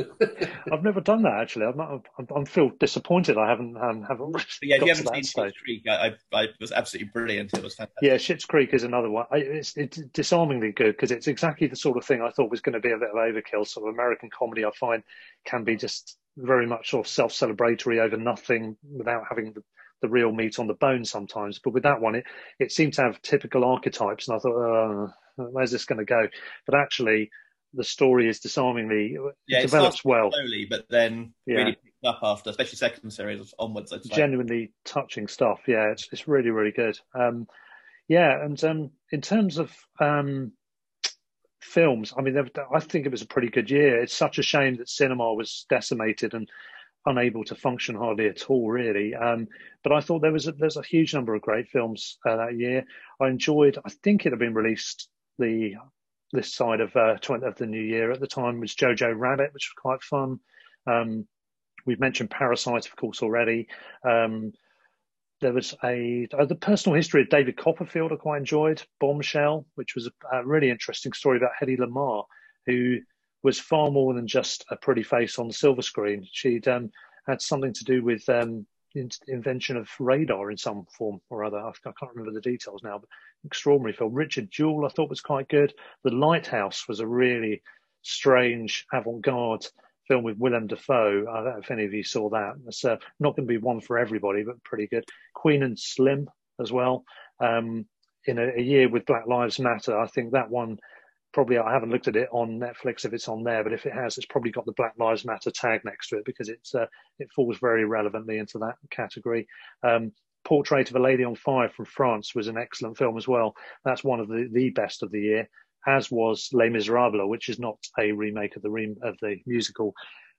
I've never done that actually. I'm not. I'm, I'm feel disappointed. I haven't. Um, haven't. Yeah, if you haven't seen Schitt's Creek, I, I, I was absolutely brilliant. It was fantastic. Yeah, Schitt's Creek is another one. I, it's, it's disarmingly good because it's exactly the sort of thing I thought was going to be a bit of overkill. Sort of American comedy, I find, can be just very much sort of self-celebratory over nothing without having the, the real meat on the bone sometimes. But with that one, it it seemed to have typical archetypes, and I thought, oh, where's this going to go? But actually, the story is disarmingly yeah, it develops well slowly, but then yeah. really picked up after, especially second series onwards. I'd say. Genuinely touching stuff. Yeah, it's it's really really good. Um, yeah, and um, in terms of um, films, I mean, I think it was a pretty good year. It's such a shame that cinema was decimated and unable to function hardly at all, really. Um, but I thought there was a, there's a huge number of great films uh, that year. I enjoyed. I think it had been released. The this side of uh, of the new year at the time was Jojo Rabbit, which was quite fun. Um, we've mentioned Parasite, of course, already. Um, there was a uh, the personal history of David Copperfield I quite enjoyed. Bombshell, which was a, a really interesting story about Hedy Lamarr, who was far more than just a pretty face on the silver screen. She'd um, had something to do with um, in, invention of radar in some form or other. I, I can't remember the details now, but extraordinary film. Richard Jewell, I thought, was quite good. The Lighthouse was a really strange avant-garde film with Willem Dafoe. I don't know if any of you saw that. It's uh, not going to be one for everybody, but pretty good. Queen and Slim as well. Um, in a, a year with Black Lives Matter, I think that one, probably, I haven't looked at it on Netflix if it's on there, but if it has, it's probably got the Black Lives Matter tag next to it because it's uh, it falls very relevantly into that category. Um, Portrait of a Lady on Fire from France was an excellent film as well. That's one of the, the best of the year, as was Les Misérables, which is not a remake of the re- of the musical.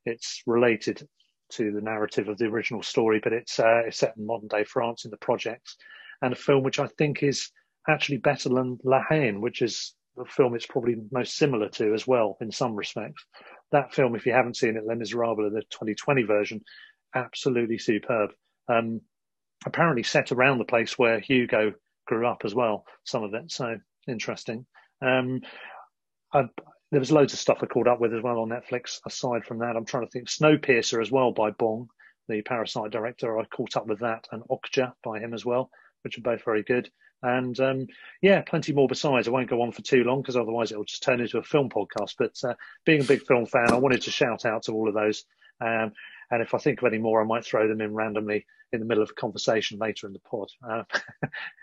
It's related to the narrative of the original story, but it's, uh, it's set in modern day France in the projects, and a film which I think is actually better than La Haine, which is the film it's probably most similar to as well in some respects. That film, if you haven't seen it, Les Misérables, the twenty twenty version, absolutely superb. Um, apparently set around the place where Hugo grew up as well, some of it, so interesting. Um, I, there was loads of stuff I caught up with as well on Netflix. Aside from that, I'm trying to think. Snowpiercer as well by Bong, the Parasite director. I caught up with that, and Okja by him as well, which are both very good. And um, yeah, plenty more besides. I won't go on for too long because otherwise it'll just turn into a film podcast. But uh, being a big film fan, I wanted to shout out to all of those. Um, and if I think of any more, I might throw them in randomly in the middle of a conversation later in the pod. Uh,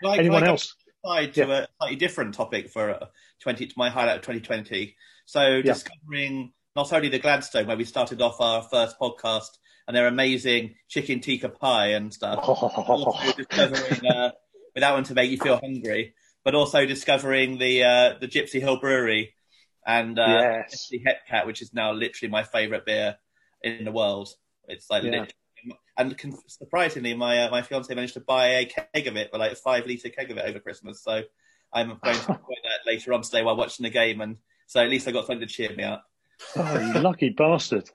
like, anyone like else? I to yeah. a slightly different topic for twenty my highlight of twenty twenty. So yeah. discovering not only the Gladstone, where we started off our first podcast, and their amazing chicken tikka pie and stuff. Oh. Discovering... Uh, without one to make you feel hungry, but also discovering the uh, the Gypsy Hill Brewery and uh, yes. Gypsy Hepcat, which is now literally my favourite beer in the world. It's like yeah. literally And surprisingly, my uh, my fiance managed to buy a keg of it, but like a five litre keg of it over Christmas. So I'm going to enjoy that later on today while watching the game. And so at least I got something to cheer me up. Oh, you lucky bastard.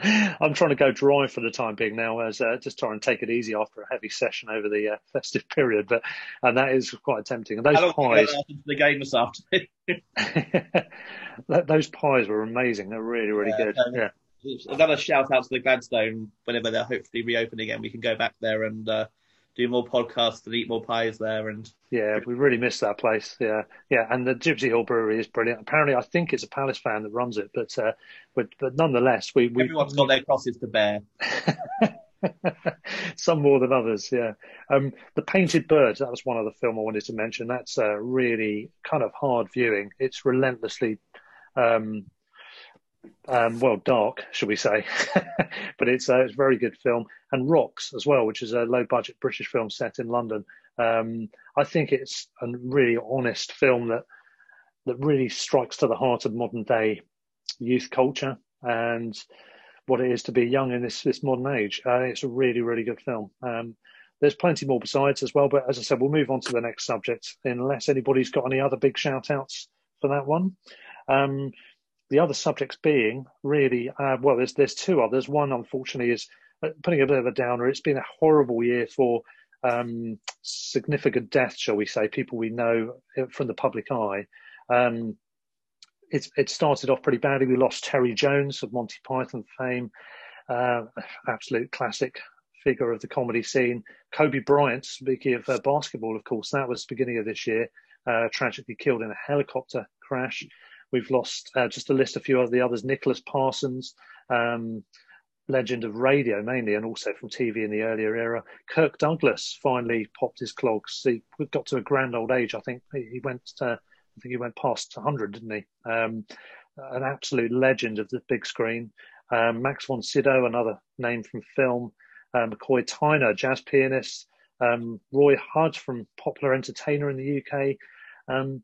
I'm trying to go dry for the time being now, as uh, just try and take it easy after a heavy session over the uh, festive period. But and that is quite tempting. And those How long pies. After the game this afternoon. Those pies were amazing. They're really, really yeah, good. Um, yeah. Another shout out to the Gladstone. Whenever they're hopefully reopened again, we can go back there and uh, do more podcasts and eat more pies there. And yeah, we really miss that place. Yeah, yeah. And the Gypsy Hill Brewery is brilliant. Apparently, I think it's a Palace fan that runs it, but uh, but, but nonetheless, we, we everyone's got their crosses to bear. Some more than others, yeah. Um, the Painted Birds, that was one other film I wanted to mention. That's uh, really kind of hard viewing. It's relentlessly. Um, Um, well, dark, should we say? But it's uh, it's a very good film, and Rocks as well, which is a low-budget British film set in London. Um, I think it's a really honest film that that really strikes to the heart of modern-day youth culture and what it is to be young in this this modern age. Uh, it's a really, really good film. Um, there's plenty more besides as well, but as I said, we'll move on to the next subject unless anybody's got any other big shout-outs for that one. Um, The other subjects being really, uh, well, there's there's two others. One, unfortunately, is putting a bit of a downer. It's been a horrible year for um, significant death, shall we say, people we know from the public eye. Um, it's, it started off pretty badly. We lost Terry Jones of Monty Python fame, uh, absolute classic figure of the comedy scene. Kobe Bryant, speaking of uh, basketball, of course, that was the beginning of this year, uh, tragically killed in a helicopter crash. We've lost, uh, just to list a few of the others, Nicholas Parsons, um, legend of radio mainly, and also from T V in the earlier era. Kirk Douglas finally popped his clogs. He got to a grand old age, I think. He went, uh, I think he went past one hundred, didn't he? Um, an absolute legend of the big screen. Um, Max von Sydow, another name from film. Uh, McCoy Tyner, jazz pianist. Um, Roy Hudd from Popular Entertainer in the U K. Um,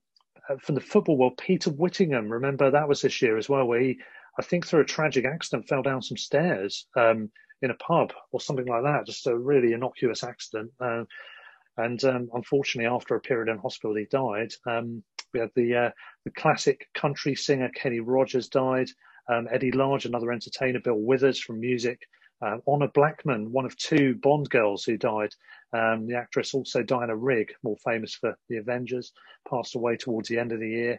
Uh, from the football world, Peter Whittingham, remember that was this year as well, where he, I think through a tragic accident, fell down some stairs um, in a pub or something like that, just a really innocuous accident. Uh, and um, unfortunately, after a period in hospital, he died. Um, we had the, uh, the classic country singer Kenny Rogers died, um, Eddie Large, another entertainer, Bill Withers from music, um, Honor Blackman, one of two Bond girls who died. Um, the actress also Diana Rigg, more famous for The Avengers, passed away towards the end of the year.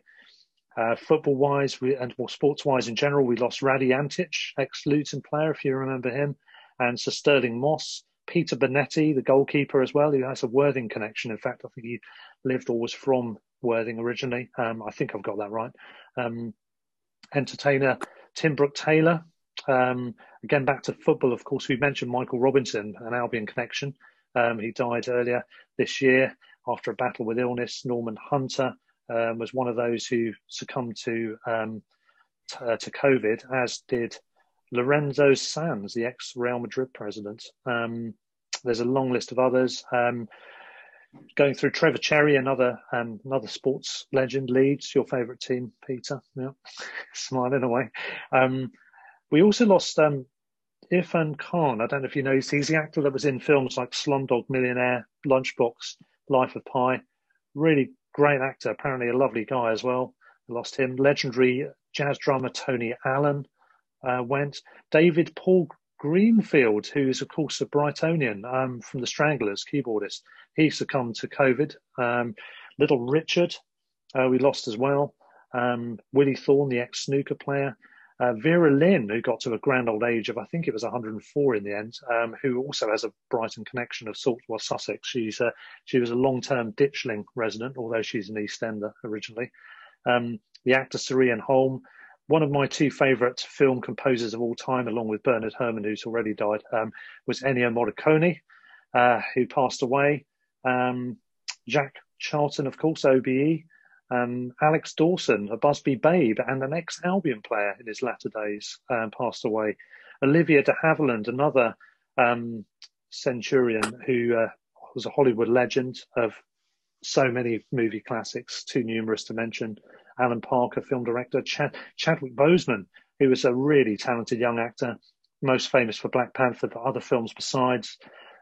Uh, Football-wise we, and well, sports-wise in general, we lost Radi Antic, ex-Luton player, if you remember him, and Sir Sterling Moss, Peter Bonetti, the goalkeeper as well, who has a Worthing connection. In fact, I think he lived or was from Worthing originally. Um, I think I've got that right. Um, entertainer Tim Brooke-Taylor. Um, again, back to football, of course, we mentioned Michael Robinson, an Albion connection. Um, he died earlier this year after a battle with illness. Norman Hunter um, was one of those who succumbed to um, t- uh, to COVID, as did Lorenzo Sanz, the ex-Real Madrid president. Um, there's a long list of others. Um, going through Trevor Cherry, another um, another sports legend, Leeds, your favourite team, Peter. Yeah, smiling away. Um, we also lost... Um, Irfan Khan, I don't know if you know, he's the actor that was in films like Slumdog Millionaire, Lunchbox, Life of Pi. Really great actor, apparently a lovely guy as well. Lost him. Legendary jazz drummer Tony Allen uh, went. David Paul Greenfield, who is, of course, a Brightonian um, from the Stranglers, keyboardist. He succumbed to COVID. Um, Little Richard, uh, we lost as well. Um, Willie Thorne, the ex-snooker player. Uh, Vera Lynn, who got to a grand old age of, I think it was one hundred and four in the end, um, who also has a Brighton connection of sorts, well, Sussex. She's uh, she was a long-term Ditchling resident, although she's an East Ender originally. Um, the actor Sir Ian Holm, one of my two favourite film composers of all time, along with Bernard Herrmann, who's already died, um, was Ennio Morricone, uh, who passed away. Um, Jack Charlton, of course, O B E. Um, Alex Dawson, a Busby babe and an ex-Albion player in his latter days, um, passed away. Olivia de Havilland, another um, Centurion who uh, was a Hollywood legend of so many movie classics, too numerous to mention. Alan Parker, film director. Ch- Chadwick Boseman, who was a really talented young actor, most famous for Black Panther, but other films besides,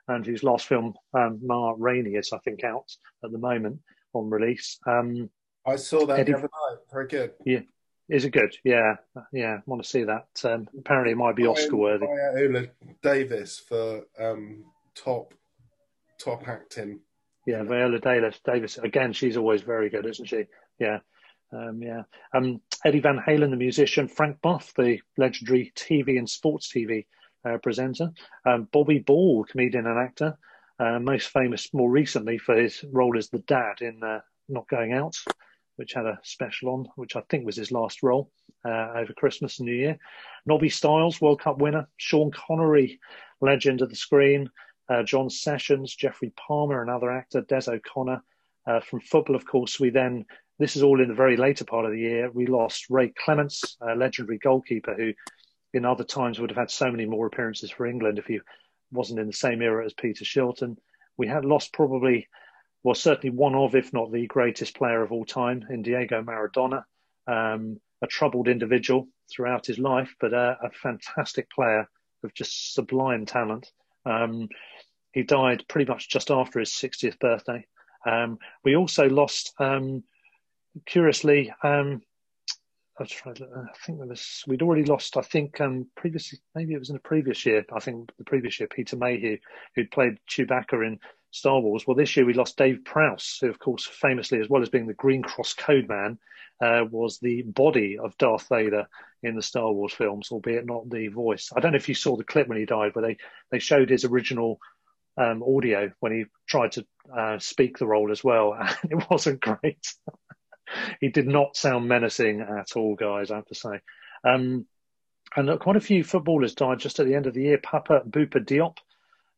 and whose last film, um, Ma Rainey, is, I think, out at the moment on release. Um, I saw that Eddie, the other night. Very good. Yeah. Is it good? Yeah. Yeah. I want to see that. Um, apparently it might be Oscar-worthy. Viola Davis for um, top top acting. Yeah, Viola Davis. Again, she's always very good, isn't she? Yeah. Um, yeah. Um, Eddie Van Halen, the musician. Frank Buff, the legendary T V and sports T V uh, presenter. Um, Bobby Ball, comedian and actor. Uh, most famous more recently for his role as the dad in uh, Not Going Out, which had a special on, which I think was his last role uh, over Christmas and New Year. Nobby Styles, World Cup winner. Sean Connery, legend of the screen. Uh, John Sessions, Jeffrey Palmer, another actor. Des O'Connor. Uh, from football, of course, we then, this is all in the very later part of the year, we lost Ray Clements, a legendary goalkeeper who in other times would have had so many more appearances for England if he wasn't in the same era as Peter Shilton. We had lost probably... well, certainly one of, if not the greatest player of all time in Diego Maradona, um, a troubled individual throughout his life, but uh, a fantastic player of just sublime talent. Um, he died pretty much just after his sixtieth birthday. Um, we also lost, um, curiously, um, I think there was, we'd already lost, I think, um, previously, maybe it was in the previous year, I think the previous year, Peter Mayhew, who'd played Chewbacca in Star Wars. Well, this year we lost Dave Prowse, who, of course, famously, as well as being the Green Cross Code Man, uh, was the body of Darth Vader in the Star Wars films, albeit not the voice. I don't know if you saw the clip when he died, where they, they showed his original um, audio when he tried to uh, speak the role as well, and it wasn't great. He did not sound menacing at all, guys, I have to say. Um, and quite a few footballers died just at the end of the year. Papa Bouba Diop,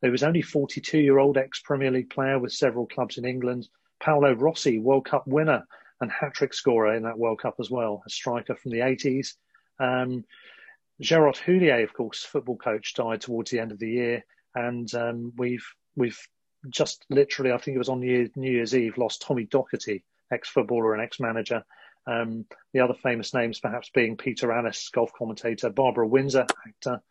who was only forty-two-year-old ex-Premier League player with several clubs in England. Paolo Rossi, World Cup winner and hat-trick scorer in that World Cup as well, a striker from the eighties. Um, Gerard Houllier, of course, football coach, died towards the end of the year. And um, we've we've just literally, I think it was on New Year's Eve, lost Tommy Docherty, ex-footballer and ex-manager. Um, the other famous names perhaps being Peter Annis, golf commentator, Barbara Windsor, actor,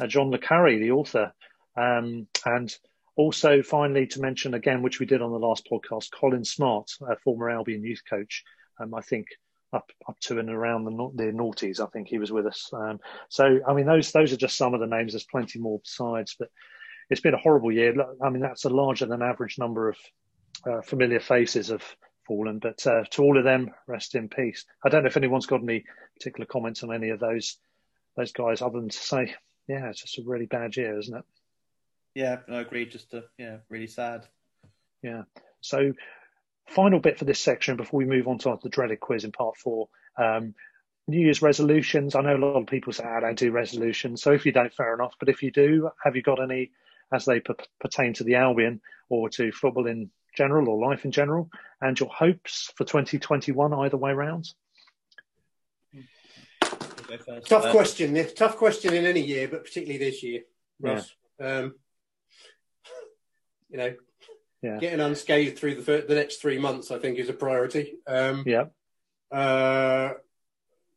uh, John le Carré, the author, um, and also finally to mention again, which we did on the last podcast, Colin Smart, a former Albion youth coach, um, I think up up to and around the, the noughties, I think he was with us. Um, so, I mean, those those are just some of the names. There's plenty more besides, but it's been a horrible year. I mean, that's a larger than average number of uh, familiar faces of fallen, but uh, to all of them, rest in peace. I don't know if anyone's got any particular comments on any of those those guys, other than to say, yeah, it's just a really bad year, isn't it? Yeah, I agree. Just a, yeah, really sad. Yeah. So, final bit for this section before we move on to the dreaded quiz in part four. Um, New Year's resolutions. I know a lot of people say, I don't do resolutions. So if you don't, fair enough. But if you do, have you got any as they p- pertain to the Albion or to football in general or life in general, and your hopes for twenty twenty-one either way round? Tough question. Tough question in any year, but particularly this year, Russ. Yeah. Um, you know, yeah. Getting unscathed through the the next three months, I think, is a priority. Um, yeah. Uh,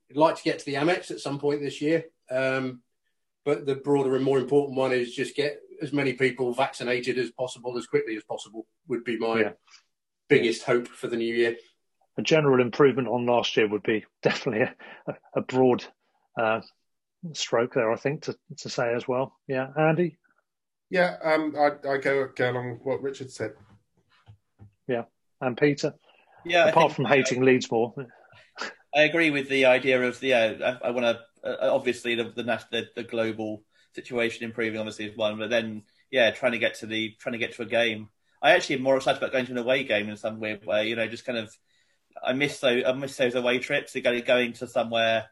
I'd like to get to the Amex at some point this year, um, but the broader and more important one is just get as many people vaccinated as possible, as quickly as possible, would be my yeah. biggest yeah. hope for the new year. A general improvement on last year would be definitely a, a broad uh, stroke there, I think, to, to say as well. Yeah, Andy? Yeah, um, I, I go, go along with what Richard said. Yeah, and Peter? Yeah, apart think, from hating uh, Leeds more. I agree with the idea of, yeah, I, I want to, uh, obviously, the the, the, the global situation improving obviously is one, but then yeah, trying to get to the trying to get to a game. I actually am more excited about going to an away game in some weird way. You know, just kind of I miss those I miss those away trips. Going going to somewhere.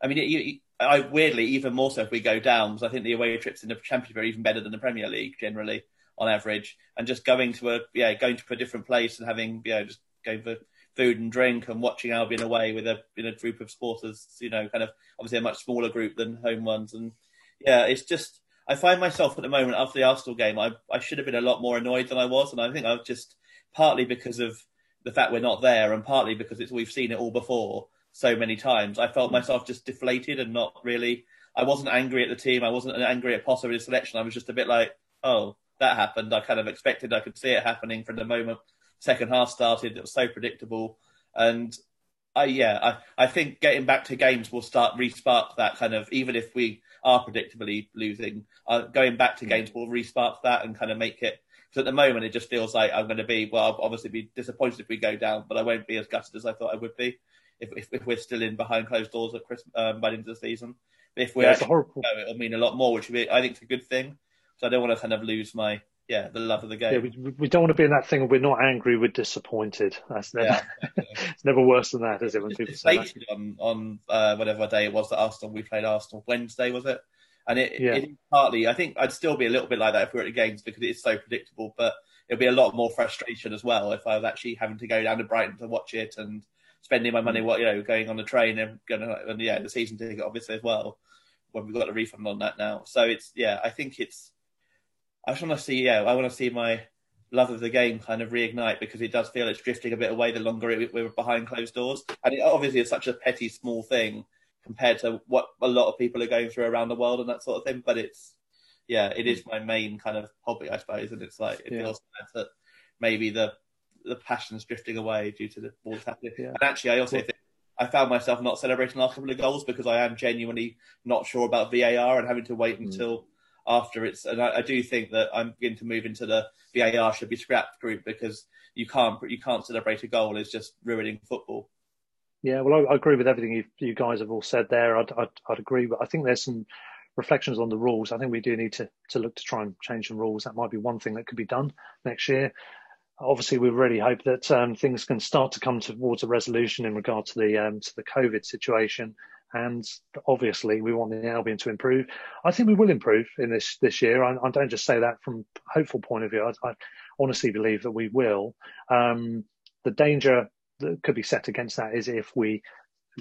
I mean, it, you, I weirdly even more so if we go down, because I think the away trips in the Championship are even better than the Premier League generally on average. And just going to a yeah going to a different place and having you know just going for food and drink and watching Albion away with a in a group of supporters. You know, kind of obviously a much smaller group than home ones and. Yeah, it's just, I find myself at the moment after the Arsenal game, I, I should have been a lot more annoyed than I was. And I think I've just, partly because of the fact we're not there and partly because it's we've seen it all before so many times, I felt myself just deflated and not really, I wasn't angry at the team. I wasn't angry at Potter with his selection. I was just a bit like, oh, that happened. I kind of expected, I could see it happening from the moment second half started. It was so predictable. And I, yeah, I, I think getting back to games will start re-spark that kind of, even if we are predictably losing, uh, going back to games will re-spark that and kind of make it, because at the moment it just feels like I'm going to be, well, I'll obviously be disappointed if we go down, but I won't be as gutted as I thought I would be if if, if we're still in behind closed doors at Christmas, um, by the end of the season. But if we're yeah, actually, horrible. You know, it'll mean a lot more, which would be, I think, is a good thing. So I don't want to kind of lose my, yeah, the love of the game. Yeah, we, we don't want to be in that thing of we're not angry, we're disappointed. That's never, yeah, exactly. It's never worse than that, is it? When people say that. On, on uh, whatever day it was that Arsenal, we played Arsenal Wednesday, was it? And it, yeah. it partly, I think I'd still be a little bit like that if we were at the games, because it is so predictable, but it'll be a lot more frustration as well if I was actually having to go down to Brighton to watch it and spending my money, what you know, going on the train and going, and yeah, the season ticket obviously as well, when we've got a refund on that now. So it's, yeah, I think it's, I just want to see, yeah, I want to see my love of the game kind of reignite, because it does feel it's drifting a bit away the longer it, we're behind closed doors. And it obviously is such a petty, small thing compared to what a lot of people are going through around the world and that sort of thing. But it's, yeah, it is my main kind of hobby, I suppose. And it's like, it yeah. feels bad that maybe the the passion's drifting away due to the what's happening. Yeah. And actually, I also well, think I found myself not celebrating the last couple of goals because I am genuinely not sure about V A R and having to wait mm. until after it's, and I, I do think that I'm beginning to move into the V A R should be scrapped group, because you can't you can't celebrate a goal. It's just ruining football. Yeah, well, I, I agree with everything you, you guys have all said there. I'd, I'd, I'd agree, but I think there's some reflections on the rules. I think we do need to to look to try and change some rules. That might be one thing that could be done next year. Obviously, we really hope that um, things can start to come towards a resolution in regard to the um, to the COVID situation. And obviously, we want the Albion to improve. I think we will improve in this this year. I, I don't just say that from a hopeful point of view. I, I honestly believe that we will. Um, the danger that could be set against that is if we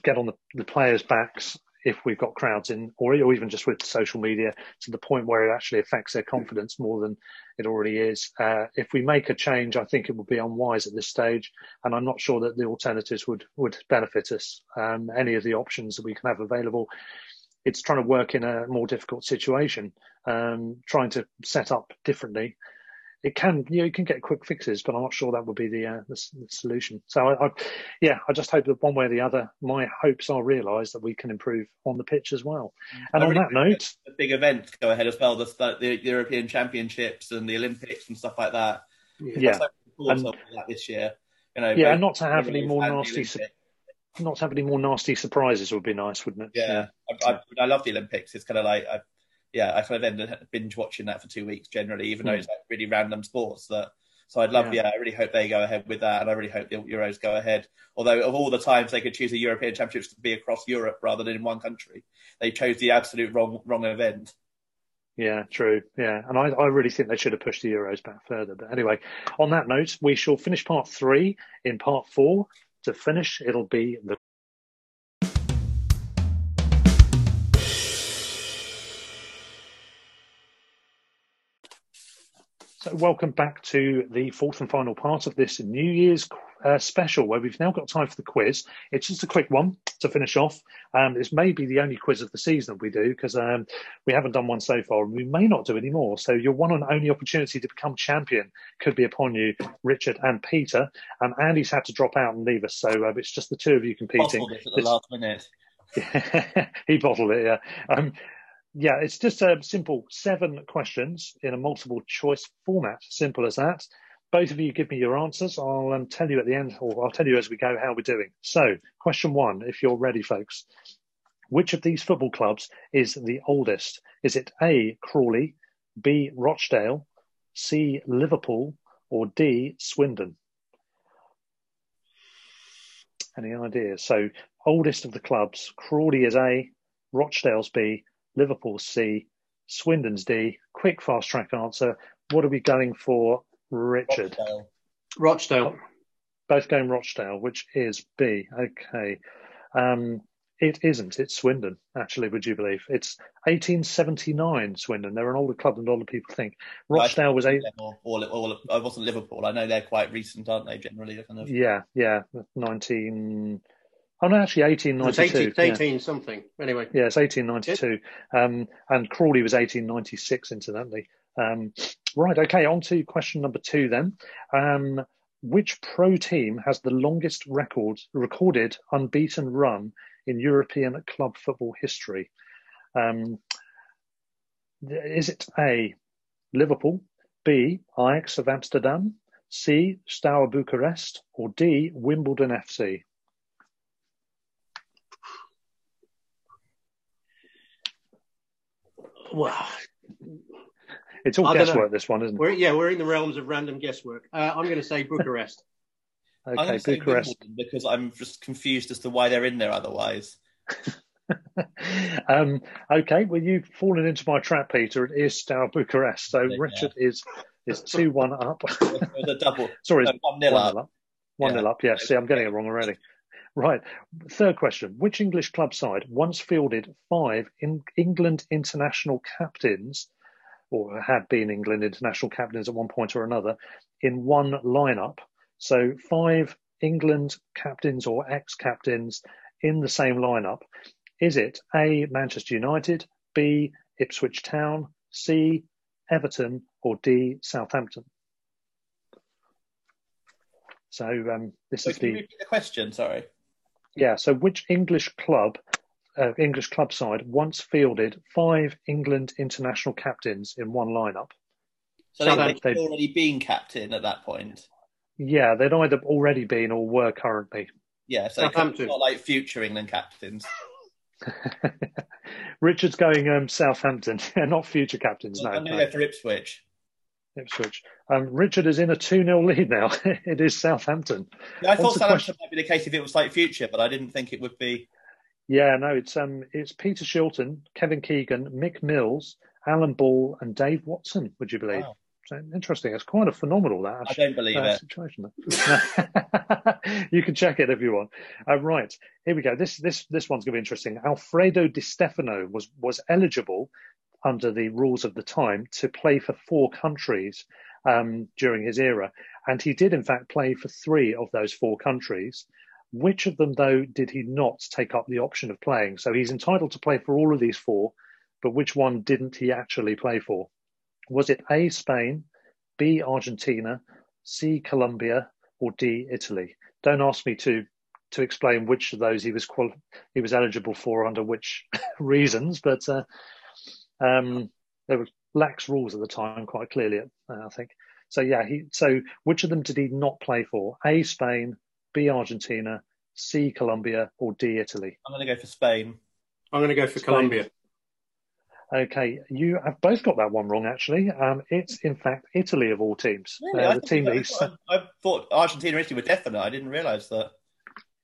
get on the, the players' backs, if we've got crowds in, or, or even just with social media, to the point where it actually affects their confidence more than it already is. Uh, if we make a change, I think it would be unwise at this stage, and I'm not sure that the alternatives would, would benefit us, um, any of the options that we can have available. It's trying to work in a more difficult situation, um, trying to set up differently. It can, you know, you can get quick fixes, but I'm not sure that would be the, uh, the, the solution. So, I, I, yeah, I just hope that one way or the other, my hopes are realised that we can improve on the pitch as well. And I on really that note... The big events go ahead as well, the, the European Championships and the Olympics and stuff like that. Yeah. So cool and, like this year. You know, yeah, and not to have any more nasty... Su- not to have any more nasty surprises would be nice, wouldn't it? Yeah. yeah. I, I, I love the Olympics. It's kind of like... I, Yeah, I kind of ended up binge watching that for two weeks generally, even though it's like really random sports. That so I'd love, yeah. yeah, I really hope they go ahead with that, and I really hope the Euros go ahead. Although of all the times they could choose the European Championships to be across Europe rather than in one country, they chose the absolute wrong wrong event. Yeah, true. Yeah, and I, I really think they should have pushed the Euros back further. But anyway, on that note, we shall finish part three. In part four, to finish, it'll be the Welcome back to the fourth and final part of this New Year's uh, special, where we've now got time for the quiz. It's just a quick one to finish off. Um, this may be the only quiz of the season that we do, because um, we haven't done one so far, and we may not do any more. So your one and only opportunity to become champion could be upon you, Richard and Peter. Um, Andy's had to drop out and leave us, so uh, it's just the two of you competing. Bottled it at the it's... last minute. Yeah, he bottled it, yeah. Um, Yeah, it's just a simple seven questions in a multiple choice format. Simple as that. Both of you give me your answers. I'll um, tell you at the end, or I'll tell you as we go how we're doing. So, question one, if you're ready, folks. Which of these football clubs is the oldest? Is it A, Crawley, B, Rochdale, C, Liverpool, or D, Swindon? Any ideas? So, oldest of the clubs. Crawley is A, Rochdale's B, Liverpool C, Swindon's D. Quick, fast-track answer. What are we going for, Richard? Rochdale. Rochdale. Both going Rochdale, which is B. Okay. Um, it isn't. It's Swindon, actually, would you believe? It's eighteen seventy-nine, Swindon. They're an older club than a lot of people think. Rochdale was... eight. Or, or, or, I wasn't Liverpool. I know they're quite recent, aren't they, generally? Kind of... Yeah, yeah. nineteen... Oh no, actually eighteen ninety-two. It's eighteen, eighteen yeah. something. Anyway. Yeah, it's eighteen ninety-two. Yeah. Um, and Crawley was eighteen ninety-six, incidentally. Um, right, okay, on to question number two then. Um, which pro team has the longest record, recorded unbeaten run in European club football history? Um, is it A, Liverpool, B, Ajax of Amsterdam, C, Steaua Bucharest, or D, Wimbledon F C? Well, it's all guesswork, this one, isn't it? We're, yeah, we're in the realms of random guesswork. Uh, I'm going to say Bucharest. Okay, I'm going to Bucharest. Say Wimbledon because I'm just confused as to why they're in there otherwise. um, okay, well, you've fallen into my trap, Peter. It is Steaua Bucharest. So yeah. Richard is is two one up. The double. Sorry, no, one nil up. up. one nil yeah. up, yes. Yeah. See, I'm getting it wrong already. Right. Third question. Which English club side once fielded five in England international captains, or had been England international captains at one point or another, in one lineup? So five England captains or ex-captains in the same lineup. Is it A, Manchester United, B, Ipswich Town, C, Everton, or D, Southampton? So um, this is the... Can you repeat the question? Sorry. Yeah. So which English club, uh, English club side once fielded five England international captains in one lineup? So they'd they, already been captain at that point. Yeah, they'd either already been or were currently. Yeah. So Southampton, not like future England captains. Richard's going um, Southampton. Not future captains. Well, no, I knew no. They're for Ipswich. Ipswich. Um, Richard is in a two nil lead now. It is Southampton. Yeah, I What's thought Southampton question? might be the case if it was like future, but I didn't think it would be. Yeah, no, it's um, it's Peter Shilton, Kevin Keegan, Mick Mills, Alan Ball, and Dave Watson. Would you believe? Wow. So interesting. It's quite a phenomenal that. Actually, I don't believe uh, it. Situation. You can check it if you want. Uh, right, here we go. This this this one's going to be interesting. Alfredo Di Stefano was was eligible under the rules of the time to play for four countries um, during his era. And he did, in fact, play for three of those four countries. Which of them, though, did he not take up the option of playing? So he's entitled to play for all of these four, but which one didn't he actually play for? Was it A, Spain, B, Argentina, C, Colombia, or D, Italy? Don't ask me to to explain which of those he was quali- he was eligible for under which reasons, but... Uh, Um, there were lax rules at the time, quite clearly, uh, I think. So yeah, he. So which of them did he not play for? A, Spain, B, Argentina, C, Colombia, or D, Italy? I'm going to go for Spain. I'm going to go for Spain. Colombia. Okay, you have both got that one wrong, actually. Um, it's in fact Italy of all teams. Really? Uh, the team that he's... I, I thought Argentina and Italy were definite. I didn't realise that.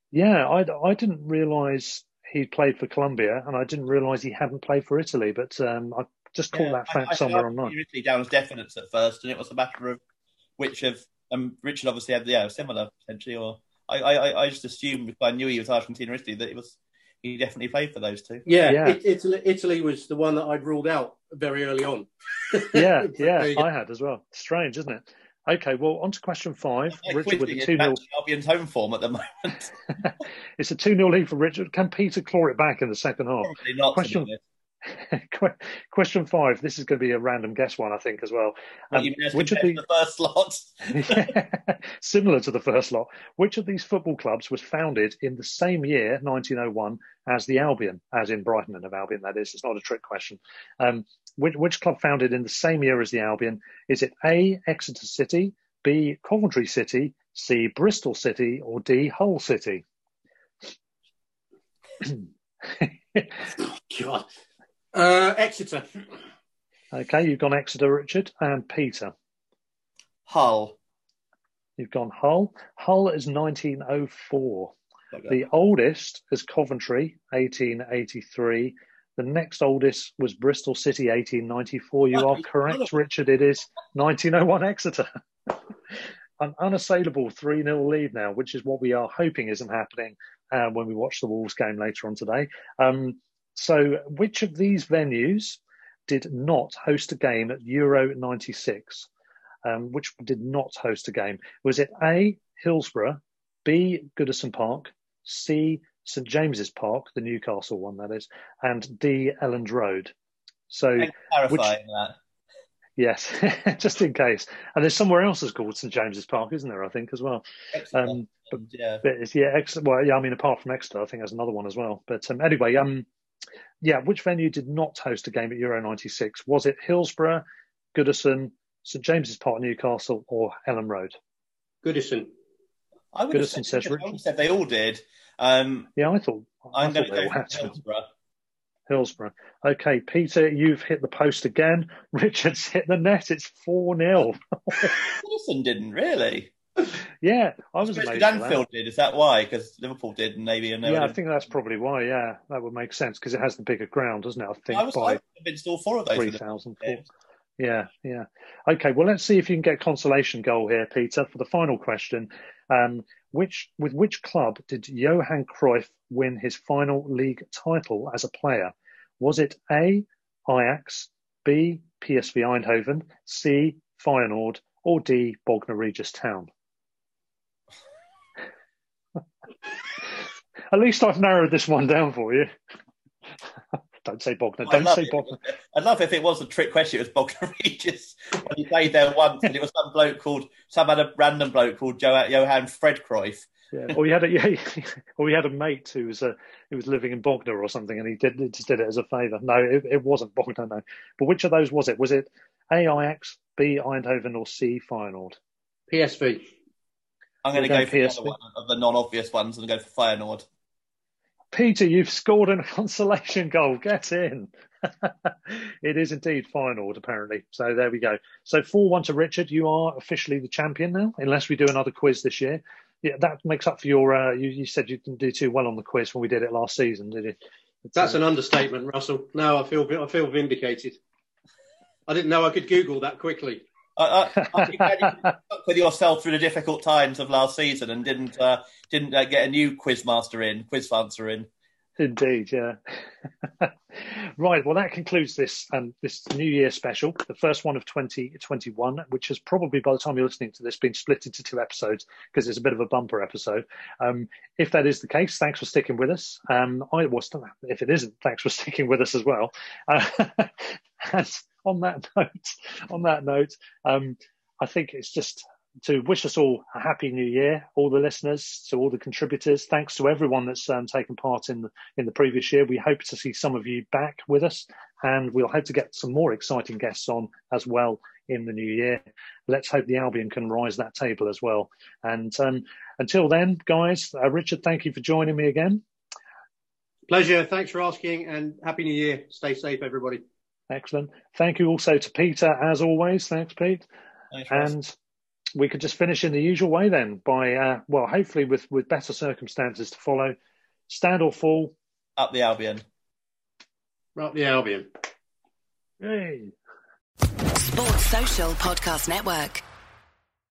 Yeah, I, I didn't realise. He played for Colombia, and I didn't realise he hadn't played for Italy, but um, I just caught yeah, that fact I, I somewhere online. Italy down as definites at first, and it was a matter of which of... Um, Richard obviously had yeah similar, potentially, or... I, I, I just assumed, if I knew he was Argentina or Italy, that it was, he definitely played for those two. Yeah, yeah. It, Italy, Italy was the one that I'd ruled out very early on. yeah, yeah, I had as well. Strange, isn't it? Okay, well, on to question five. Yeah, Richard with a two nil. Albion's home form at the moment. It's a two nil lead for Richard. Can Peter claw it back in the second half? Probably not. Question, question five. This is going to be a random guess one, I think, as well. Um, well which of the... the first lot? Yeah, similar to the first lot. Which of these football clubs was founded in the same year, nineteen oh one, as the Albion, as in Brighton and of Albion, that is. It's not a trick question. Um, Which, which club founded in the same year as the Albion? Is it A, Exeter City, B, Coventry City, C, Bristol City, or D, Hull City? God. Uh, Exeter. Okay, you've gone Exeter, Richard, and Peter. Hull. You've gone Hull. Hull is nineteen oh four. Okay. The oldest is Coventry, eighteen eighty-three. The next oldest was Bristol City, eighteen ninety-four. You are correct, Richard. It is nineteen oh one Exeter. An unassailable three nil lead now, which is what we are hoping isn't happening uh, when we watch the Wolves game later on today. Um, so which of these venues did not host a game at Euro ninety-six? Um, which did not host a game? Was it A, Hillsborough, B, Goodison Park, C, Saint James's Park, the Newcastle one that is, and D. Elland Road. So clarifying which, that. Yes, just in case. And there's somewhere else that's called Saint James's Park, isn't there? I think as well. Um, but, yeah, but it's, yeah. Ex- well, yeah. I mean, apart from Exeter, I think there's another one as well. But um, anyway, um, yeah. Which venue did not host a game at Euro ninety-six? Was it Hillsborough, Goodison, Saint James's Park, Newcastle, or Elland Road? Goodison. I would Goodison have said, says, I would have said they all did. Um, yeah, I thought. I'm going to go for Hillsborough. Hillsborough. Okay, Peter, you've hit the post again. Richard's hit the net. It's four nil. Goodison didn't really. Yeah, I was amazed. Anfield did. Is that why? Because Liverpool did, and maybe. And yeah, didn't. I think that's probably why. Yeah, that would make sense because it has the bigger ground, doesn't it? I think I was, by I convinced all four of those. Three thousand four. Yeah, yeah. Okay, well, let's see if you can get a consolation goal here, Peter, for the final question. Um, which with which club did Johan Cruyff win his final league title as a player? Was it A, Ajax, B, P S V Eindhoven, C, Feyenoord, or D, Bognor Regis Town? At least I've narrowed this one down for you. Don't say Bognor. Don't say it. Bognor. I'd love if it was a trick question. It was Bognor Regis when he played there once, and it was some bloke called some other random bloke called jo- Johan Fred Cruyff. Yeah, or he had a yeah, or he had a mate who was a who was living in Bognor or something, and he did he just did it as a favour. No, it, it wasn't Bognor. No, but which of those was it? Was it A, Ajax, B, Eindhoven, or C, Feyenoord? P S V. I'm going to go for P S V. The other one of the non-obvious ones, and go for Feyenoord. Peter, you've scored in a consolation goal. Get in. It is indeed Feyenoord, apparently. So there we go. So four one to Richard. You are officially the champion now, unless we do another quiz this year. Yeah, that makes up for your... Uh, you, you said you didn't do too well on the quiz when we did it last season, did you? It's, That's uh, an understatement, Russell. No, I feel I feel vindicated. I didn't know I could Google that quickly. I, I, I think you had to work with yourself through the difficult times of last season and didn't uh, didn't uh, get a new quizmaster in, quiz answer in. Indeed, yeah. Right, well, that concludes this um, this New Year special, the first one of twenty twenty-one, which has probably, by the time you're listening to this, been split into two episodes because it's a bit of a bumper episode. Um, if that is the case, thanks for sticking with us. Um, I was, if it isn't, thanks for sticking with us as well. Uh, and, On that note, on that note, um, I think it's just to wish us all a happy new year, all the listeners, to all the contributors. Thanks to everyone that's um, taken part in the, in the previous year. We hope to see some of you back with us, and we'll hope to get some more exciting guests on as well in the new year. Let's hope the Albion can rise that table as well. And um, until then, guys, uh, Richard, thank you for joining me again. Pleasure. Thanks for asking, and happy new year. Stay safe, everybody. Excellent. Thank you also to Peter, as always. Thanks, Pete. Thanks, and we could just finish in the usual way then by, uh, well, hopefully with, with better circumstances to follow. Stand or fall. Up the Albion. Up the Albion. Yay. Sports Social Podcast Network.